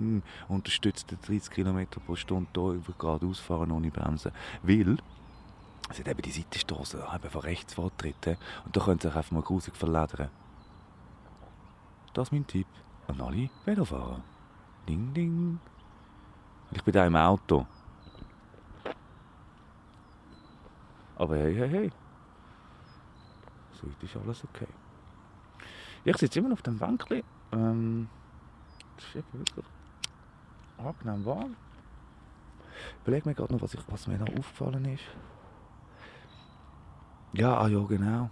unterstützten 30 km pro Stunde hier geradeaus fahren ohne Bremsen. Weil es hat eben die Seitenstrasse, da haben von rechts Vortritte. Und da könnt ihr euch einfach mal grusig verledern. Das ist mein Tipp an alle Velofahrer. Ding, ding. Ich bin da im Auto. Aber hey. So ist alles okay. Ich sitze immer noch auf dem Bänkli. Das ist wirklich angenehm warm. Ich überlege mir gerade noch, was mir noch aufgefallen ist. Ja, genau.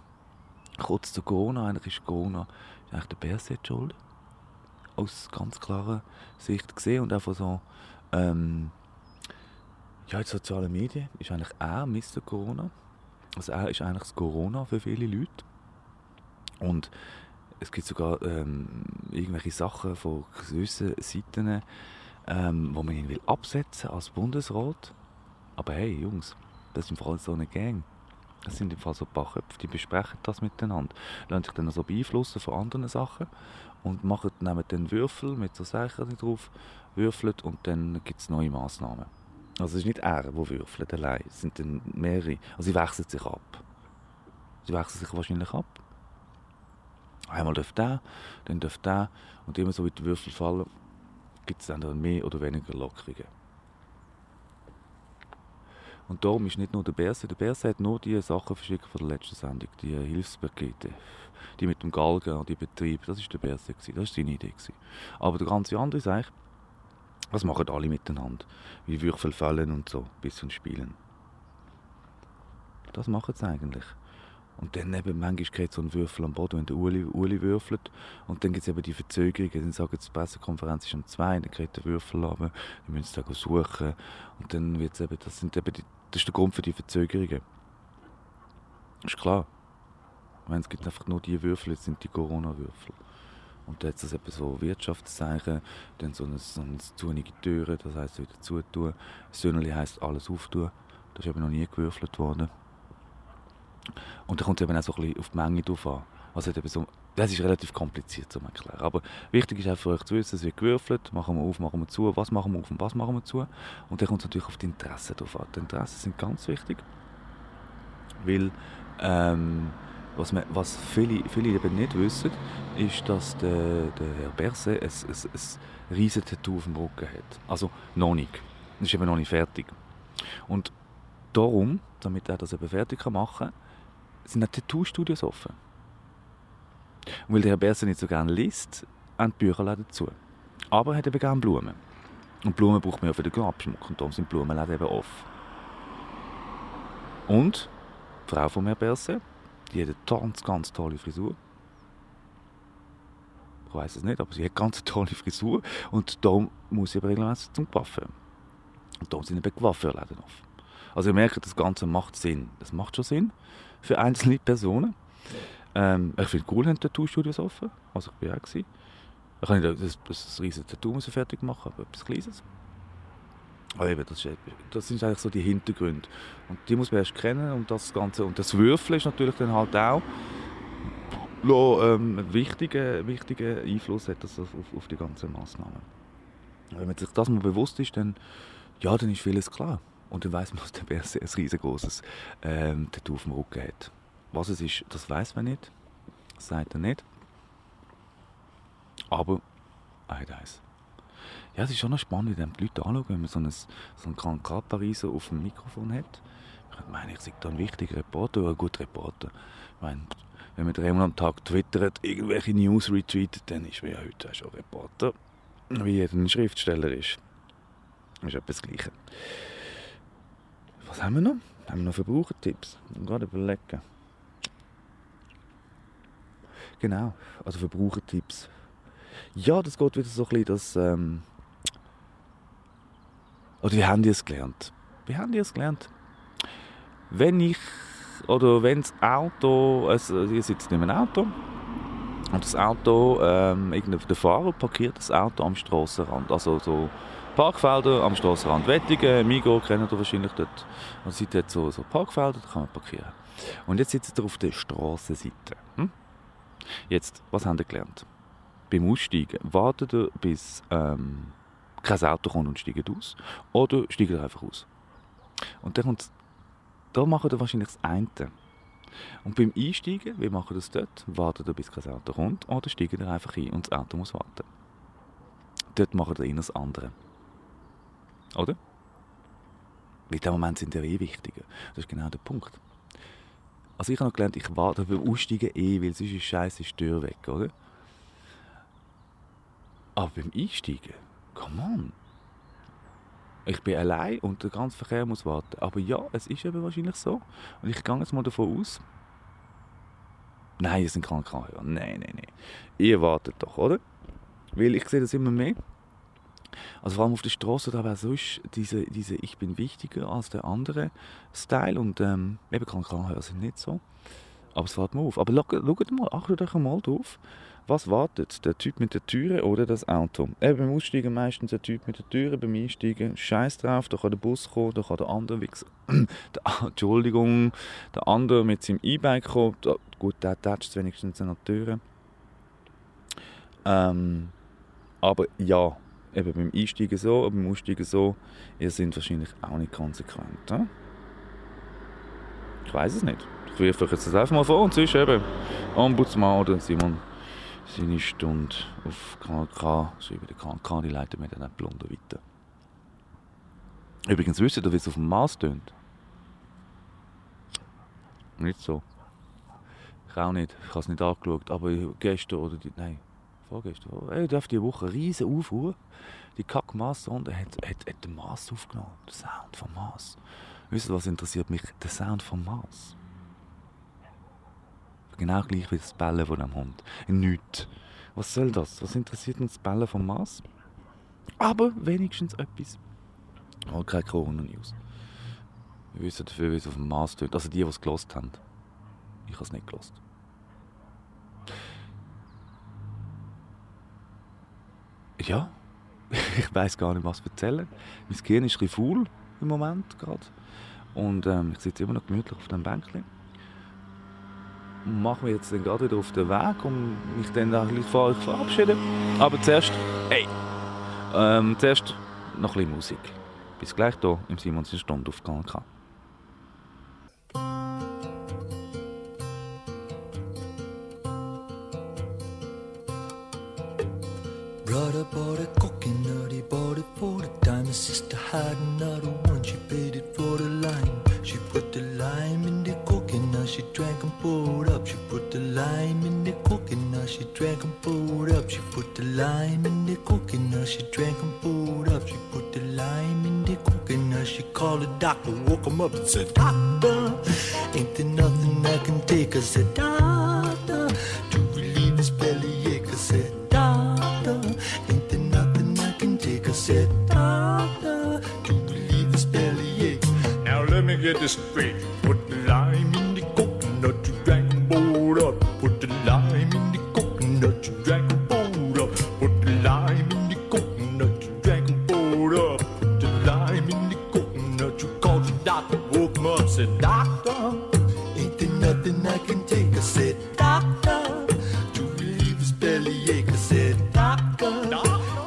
Kurz zu Corona. Eigentlich ist Corona eigentlich der Berset schuld. Aus ganz klarer Sicht gesehen und einfach so... ja, in sozialen Medien ist eigentlich auch Mr. Corona. Also er ist eigentlich das Corona für viele Leute. Und es gibt sogar irgendwelche Sachen von gewissen Seiten, wo man ihn will absetzen als Bundesrat. Aber hey Jungs, das ist im Fall so eine Gang. Das sind im Fall so ein paar Köpfe, die besprechen das miteinander. Lassen sich dann so beeinflussen von anderen Sachen und nehmen dann Würfel mit so Sachen drauf, würfeln und dann gibt es neue Massnahmen. Also es ist nicht er, der würfelt allein, es sind dann mehrere. Also sie wechseln sich ab. Sie wechseln sich wahrscheinlich ab. Einmal dürft der, dann dürft der und immer so wie die Würfel fallen, gibt es dann mehr oder weniger Lockerungen. Und darum ist nicht nur der Berse. Der Berse hat nur die Sachen verschickt von der letzten Sendung, die Hilfspakete, die mit dem Galgen und die Betriebe. Das war der Berse, das war seine Idee. Aber der ganze andere ist eigentlich, das machen alle miteinander, wie Würfel fallen und so, bis und spielen. Das machen sie eigentlich. Und dann eben, manchmal kriegt so ein Würfel am Boden, wenn der Uli würfelt. Und dann gibt es eben die Verzögerungen. Dann sagen sie, die Pressekonferenz ist um 2, dann kriegt der Würfel runter, dann müssen sie da suchen. Und dann wird es eben, das ist der Grund für die Verzögerungen. Ist klar. Ich meine, es gibt einfach nur die Würfel, jetzt sind die Corona-Würfel. Und dann hat es eben so Wirtschaftszeichen, dann so eine zunige Türe, das heisst wieder zutun. Söhneli heisst alles auftun. Das ist eben noch nie gewürfelt worden. Und da kommt es eben auch so ein bisschen auf die Menge drauf an. Also das ist relativ kompliziert zu erklären. Aber wichtig ist auch für euch zu wissen, es wird gewürfelt, machen wir auf, machen wir zu, was machen wir auf und was machen wir zu. Und dann kommt es natürlich auf die Interessen drauf an. Die Interessen sind ganz wichtig, weil was viele eben nicht wissen, ist, dass der Herr Berset ein riesiges Tattoo auf dem Rücken hat. Also noch nicht. Das ist eben noch nicht fertig. Und darum, damit er das eben fertig machen kann, sind Tattoo-Studios offen. Und weil der Herr Berset nicht so gerne liest, haben die Bücherläden zu. Aber er hat eben gerne Blumen. Und Blumen braucht man ja für den Grabschmuck. Und darum sind die Blumenläden eben offen. Und die Frau von Herrn Berset, die hat eine ganz tolle Frisur. Ich weiss es nicht, aber sie hat eine ganz tolle Frisur. Und darum muss sie aber regelmässig zum Coiffeur. Und darum sind eben Coiffeurläden offen. Also ihr merkt, das Ganze macht Sinn. Das macht schon Sinn für einzelne Personen. Ich finde cool, haben Tattoo-Studios offen. Also ich bin auch gewesen. Ich kann nicht das riesige Tattoo fertig machen, aber etwas Kleines. Aber eben, das sind eigentlich so die Hintergründe. Und die muss man erst kennen. Und das Ganze, und das Würfeln ist natürlich dann halt auch einen wichtigen Einfluss hat das auf die ganzen Massnahmen. Wenn man sich das mal bewusst ist, dann ist vieles klar. Und dann weiss man, dass der Berset ein riesengroßes Tattoo auf dem Rücken hat. Was es ist, das weiss man nicht. Das sagt er nicht. Aber er hat eins. Ja, es ist schon noch spannend, wenn die Leute anschauen, wenn man so einen Krankenpariser auf dem Mikrofon hat. Ich meine, ich sage da ein wichtiger Reporter oder ein guter Reporter. Ich meine, wenn man dreimal am Tag twittert, irgendwelche News retweetet, dann ist man ja heute auch schon Reporter, wie jeder ein Schriftsteller ist. Das ist etwas Gleiches. Was haben wir noch? Haben wir noch Verbrauchertipps? Ich muss gerade überlegen. Genau, also Verbrauchertipps. Ja, das geht wieder so ein bisschen, dass... Oder wie haben die es gelernt? Wenn das Auto... Also ihr sitzt in einem Auto. Und das Auto... der Fahrer parkiert das Auto am Strassenrand. Also so... Parkfelder am Strassenrand Wettingen, Migo kennt ihr wahrscheinlich dort. Also seid dort so Parkfelder, da kann man parkieren. Und jetzt sitzt ihr auf der Strassenseite. Jetzt, was habt ihr gelernt? Beim Aussteigen wartet ihr, bis kein Auto kommt und steigt aus. Oder steigt ihr einfach aus. Und dann kommt, da macht ihr wahrscheinlich das eine. Und beim Einsteigen, wie macht ihr das dort? Wartet ihr, bis kein Auto kommt. Oder steigt ihr einfach ein und das Auto muss warten. Dort macht ihr das andere. Oder? Weil in diesem Moment sind die wichtiger. Das ist genau der Punkt. Also ich habe noch gelernt, ich warte beim Aussteigen weil sonst ist scheiße die Tür weg, oder? Aber beim Einsteigen, come on! Ich bin allein und der ganze Verkehr muss warten. Aber ja, es ist eben wahrscheinlich so. Und ich gehe jetzt mal davon aus. Nein, es sind Krankenhäuser. Nein. Ihr wartet doch, oder? Weil ich sehe das immer mehr. Also vor allem auf der Straße, da wäre sonst diese «Ich bin wichtiger» als der andere Style. Und eben Krankenhäuser sind nicht so. Aber es fällt mir auf. Aber schaut mal, achtet euch mal drauf. Was wartet? Der Typ mit der Türe oder das Auto? Eben beim Aussteigen meistens der Typ mit der Türe, beim Einsteigen scheiß drauf, da kann der Bus kommen, da kann der andere der andere mit seinem E-Bike kommen. Da, gut, der tätscht wenigstens an die Türe. Aber ja, eben beim Einsteigen so, beim Aussteigen so, ihr seid wahrscheinlich auch nicht konsequent. He? Ich weiß es nicht. Ich werfe euch jetzt das einfach mal vor und sonst eben Ombudsmann oder Simon. Seine Stunde auf KNK, schreibe den KNK, die leiten mir dann auch plunder weiter. Übrigens, wisst ihr, wie es auf dem Mars tönt? Nicht so. Ich auch nicht, ich habe es nicht angeschaut, aber gestern oder vorgestern, diese Woche eine riesen Aufruhr. Die Kack-Mars-Sonde hat den Mars aufgenommen, den Sound vom Mars. Wisst ihr, was interessiert mich? Der Sound vom Mars. Genau gleich wie das Bellen von diesem Hund. Nichts. Was soll das? Was interessiert uns das Bellen vom Mars? Aber wenigstens etwas. Halt keine Corona-News. Wir wissen dafür, wie es auf dem Mars tönt. Also die es gehört haben. Ich habe es nicht gehört. Ja, ich weiß gar nicht, was zu erzählen. Mein Gehirn ist ein bisschen faul im Moment gerade. Und ich sitze immer noch gemütlich auf dem Bänkchen. Machen wir jetzt dann gerade wieder auf den Weg und mich dann ein bisschen verabschieden. Aber zuerst noch ein bisschen Musik. Bis gleich hier im Simons Stunde auf KNK. Brother bought a coconut, he bought it for the time. His sister had another one, she paid it for the lime. She put the lime in the coconut, she drank and poured up. She put the lime in the coconut, she drank and poured up. She put the lime in the coconut, she drank and poured up. She put the lime in the coconut, she called the doctor, woke him up and said, "Doctor, ain't there nothing I can take?" I said, "Doctor, to relieve this bellyache." I said, "Doctor, ain't there nothing I can take?" I said, "Doctor, to relieve this bellyache." Now let me get this straight. Put the lime in the coconut, you drank and poured up. Put the lime in the coconut, you drank and poured up. Put the lime in the coconut, you drank and poured up. Put the lime in the coconut, you called the doctor, woke him up, said, "Doctor, ain't there nothing I can take?" I said, "Doctor, to relieve his bellyache." I said, "Doctor,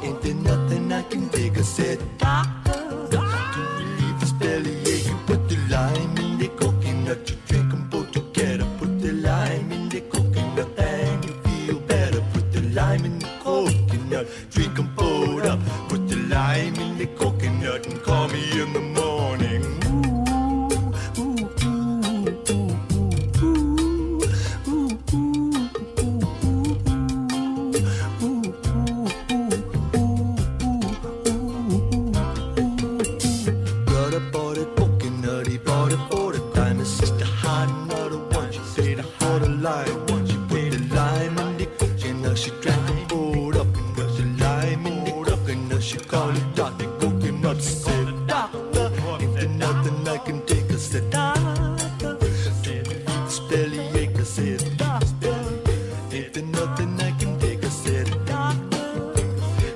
ain't there nothing I can take?" I said, "Doctor, to relieve his bellyache." You put the lime in the coconut, you drink them both together. Put the lime in the coconut and you feel better. Put the lime in the coconut, drink them both up. Put the lime in the coconut and call me in the morning. Ooh, ooh, ooh, ooh, ooh, ooh, ooh, ooh, ooh, ooh, ooh, ooh, ooh, ooh. Brother bought a coconut, he bought it for the time. His sister had another one, she said, "I had a lime one." She put the lime in the coconut, she drank and poured up. And put the lime in the coconut, she called it doctor, coconut. She said, "Doctor, ain't there nothing I can take?" I said, "Doctor, to relieve this bellyache." I said, "Doctor, ain't there nothing I can take?" I said, "Doctor,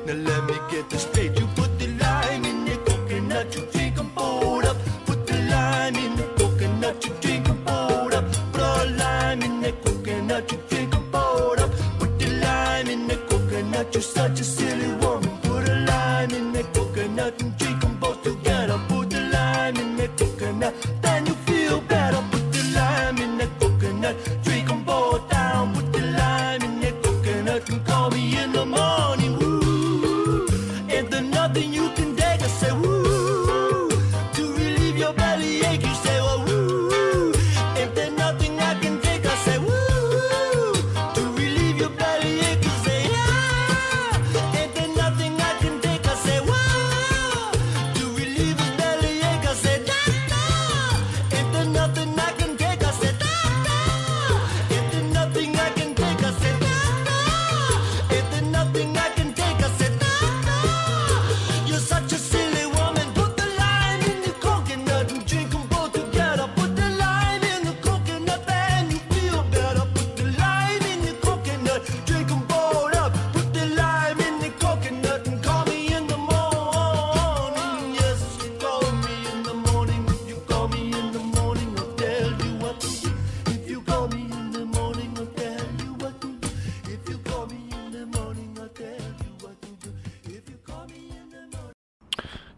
now let me get this straight. You put the lime in the coconut, you drink and pour it up. Put the lime in the coconut, you drink and pour it up. Put the lime in the coconut, you drink and pour it up. Put the lime in the coconut, you're such a silly woman. Put a lime in the coconut and drink them both together. Put the lime in the coconut, then you feel better. Put the lime in the coconut, drink them both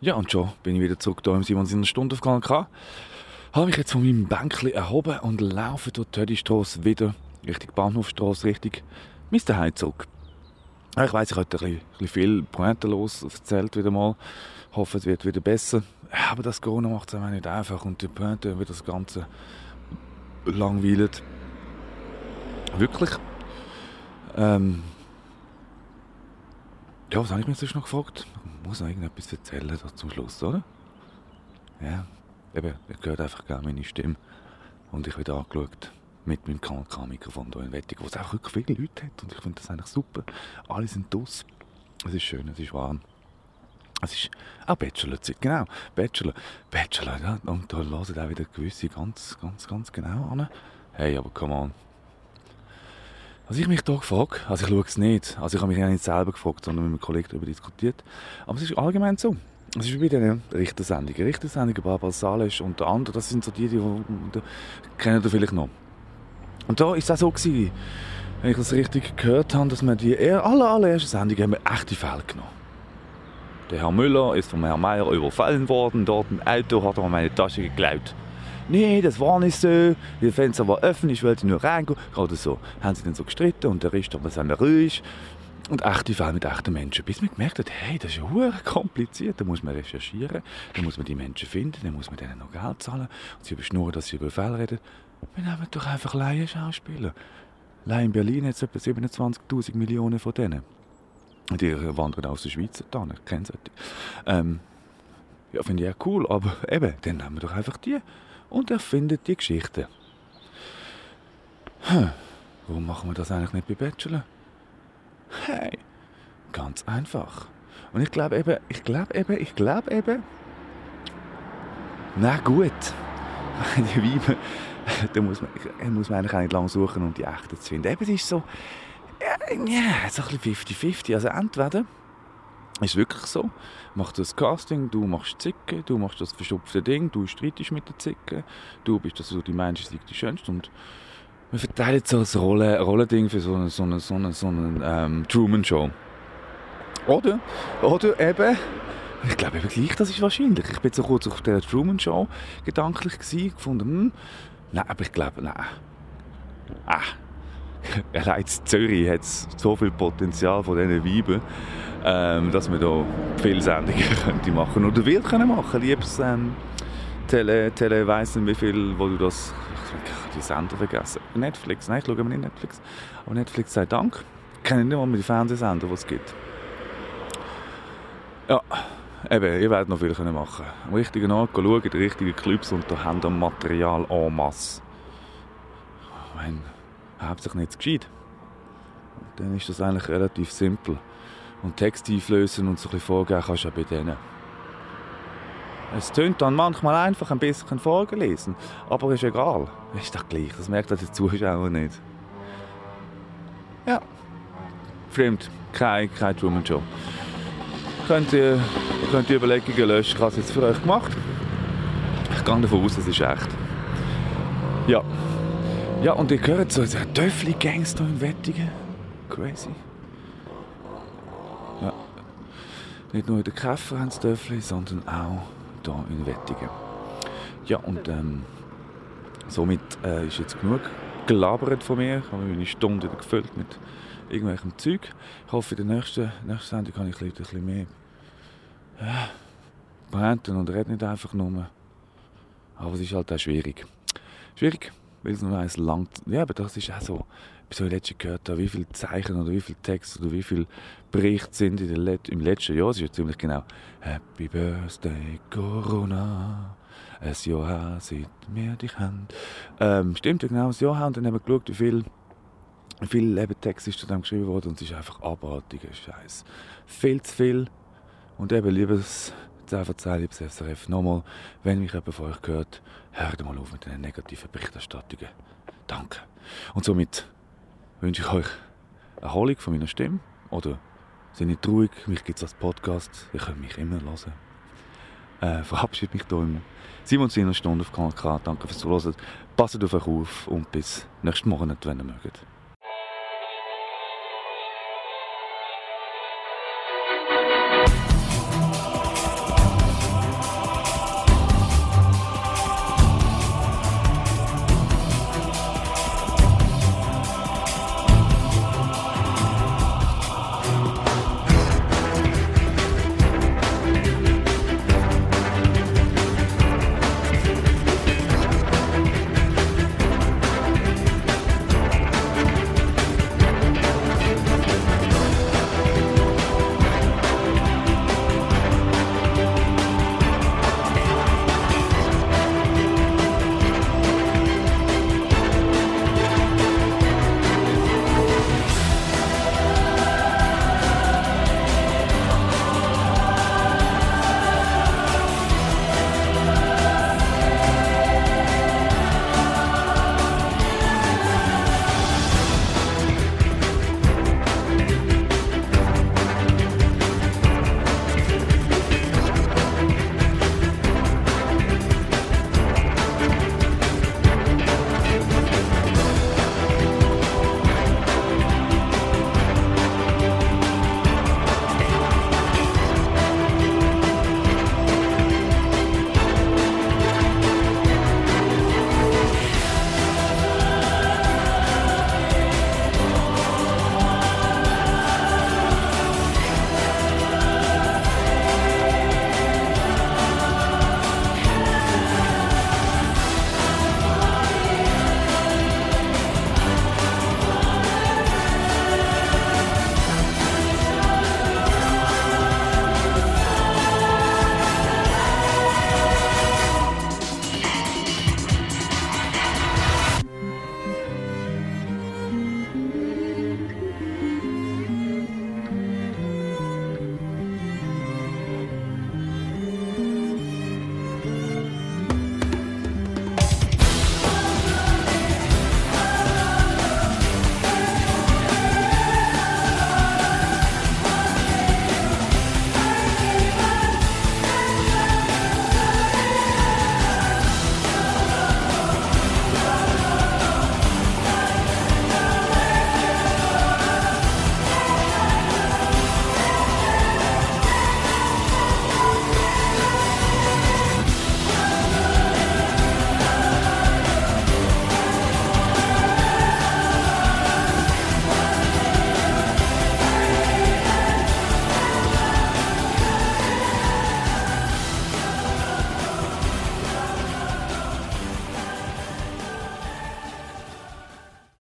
Ja, und schon bin ich wieder zurück hier im Simons in der Stunde auf Kanal K. Habe mich jetzt von meinem Bänkchen erhoben und laufe durch die Höllistrasse wieder Richtung Bahnhofstrasse, Richtung Mr. Hyde zurück. Ich weiss, ich habe heute ein bisschen viel pointenlos erzählt wieder mal. Ich hoffe, es wird wieder besser. Aber das Corona macht es auch nicht einfach und die Pointe wird das Ganze langweilt. Wirklich. Ja, was habe ich mir sonst noch gefragt? Ich muss noch irgendetwas erzählen zum Schluss, oder? Ja, eben, ihr hört einfach gerne meine Stimme. Und ich werde angeschaut mit meinem Kanal K-Mikrofon hier in Wettig, wo es auch wirklich viele Leute hat. Und ich finde das eigentlich super. Alle sind draus. Es ist schön, es ist warm. Es ist auch Bachelorzeit, genau. Bachelor, ja. Und da hören auch wieder gewisse ganz genau an. Hey, aber come on. Was ich mich hier frage, also ich schaue es nicht, also ich habe mich ja nicht selber gefragt, sondern mit meinem Kollegen darüber diskutiert, aber es ist allgemein so. Es ist bei den Richtersendungen. Richtersendungen, Barbara Salisch und andere, das sind so die kennen ihr vielleicht noch. Und da war es auch so, gewesen, wenn ich das richtig gehört habe, dass wir die allerersten Sendungen haben wir echte Fälle genommen. Der Herr Müller ist vom Herrn Meier überfallen worden, dort im Auto hat er meine Tasche geklaut. «Nein, das war nicht so, die Fenster war offen, ich wollte nur reingehen.» Gerade so. Haben sie dann so gestritten und der Richter, das haben wir ruhig. Und echte Fälle mit echten Menschen. Bis man gemerkt hat, hey, das ist ja kompliziert. Da muss man recherchieren, da muss man die Menschen finden, dann muss man denen noch Geld zahlen. Und sie überschnurren, dass sie über Fälle reden. Wir nehmen doch einfach Laienschauspieler. Laien in Berlin hat es etwa 27'000 Millionen von denen. Die wandern aus der Schweiz da, ich kenne solche. Ja, finde ich auch cool, aber eben, dann nehmen wir doch einfach die. Und erfindet die Geschichten. Warum machen wir das eigentlich nicht bei Bachelor? Hey, ganz einfach. Und ich glaube eben... Na gut. Die Weiber, da muss man eigentlich auch nicht lange suchen, um die Echten zu finden. Eben, es ist so... Ja, so ein bisschen 50-50. Also entweder... Ist wirklich so. Mach das Casting, du machst Zicke, du machst das verstopfte Ding, du streitest mit der Zicke, du bist das, also die Menschen sind die Schönste. Und wir verteilen so ein Rollending für so eine Truman-Show. Oder eben, ich glaube eben gleich, das ist wahrscheinlich. Ich bin so kurz auf der Truman-Show gedanklich gewesen, gefunden, nein, aber ich glaube, nein. Allein in Zürich hat es so viel Potenzial von diesen Weibern, dass wir hier viele Sendungen machen können. Oder wir können machen. Liebes Tele, ich weiss nicht wie viel, wo du das... Ich habe die Sender vergessen. Netflix, nein, ich schaue mir nicht Netflix. Aber Netflix sei Dank. Ich kenne nicht mal die Fernsehsender, die es gibt. Ja, eben, ihr werdet noch viel können machen. Am richtigen Ort schauen, die richtigen Clubs und da haben dann Material en masse. Ich meine... hauptsächlich nicht gescheit. Und dann ist das eigentlich relativ simpel. Und Texte einflößen und so ein bisschen vorgehen kannst du auch bei denen. Es tönt dann manchmal einfach ein bisschen vorgelesen, aber ist egal. Ist doch gleich, das merkt auch der Zuschauer nicht. Ja, fremd, kein Truman-Show. Könnt ihr Überlegungen löschen, ich habe es jetzt für euch gemacht. Ich gehe davon aus, es ist echt. Ja. Ja, und ihr hört so, es hat Töffli-Gangs hier in Wettigen. Crazy. Ja. Nicht nur in den Käfer haben sie Töffli, sondern auch hier in Wettigen. Ja, und somit ist jetzt genug gelabert von mir. Ich habe meine Stunde wieder gefüllt mit irgendwelchem Zeug. Ich hoffe, in der nächsten Sendung kann ich ein bisschen mehr brennen und rede nicht einfach nur. Aber es ist halt auch schwierig. Schwierig? Weil es nur eins langt. Ja, aber das ist auch so. Ich habe letztens gehört, wie viele Zeichen oder wie viele Texte oder wie viele Berichte sind im letzten Jahr. Es ist ja ziemlich genau. Happy Birthday, Corona. Ein Jahr her, seit wir dich haben. Stimmt, ja genau, ein Jahr her. Und dann haben wir geschaut, wie viel Lebentext ist zu dem geschrieben worden. Und es ist einfach abartiger Scheiß. Viel zu viel. Und eben, liebes 10/10, liebes SRF, nochmal, wenn mich jemand von euch gehört, hört mal auf mit den negativen Berichterstattungen. Danke. Und somit wünsche ich euch Erholung von meiner Stimme. Oder seid nicht traurig, mich gibt es als Podcast, ihr könnt mich immer hören. Verabschiede mich hier im Simons in einer Stunde auf Kanal K. Danke fürs Zuhören. Passt auf euch auf und bis nächsten Monat, wenn ihr mögt.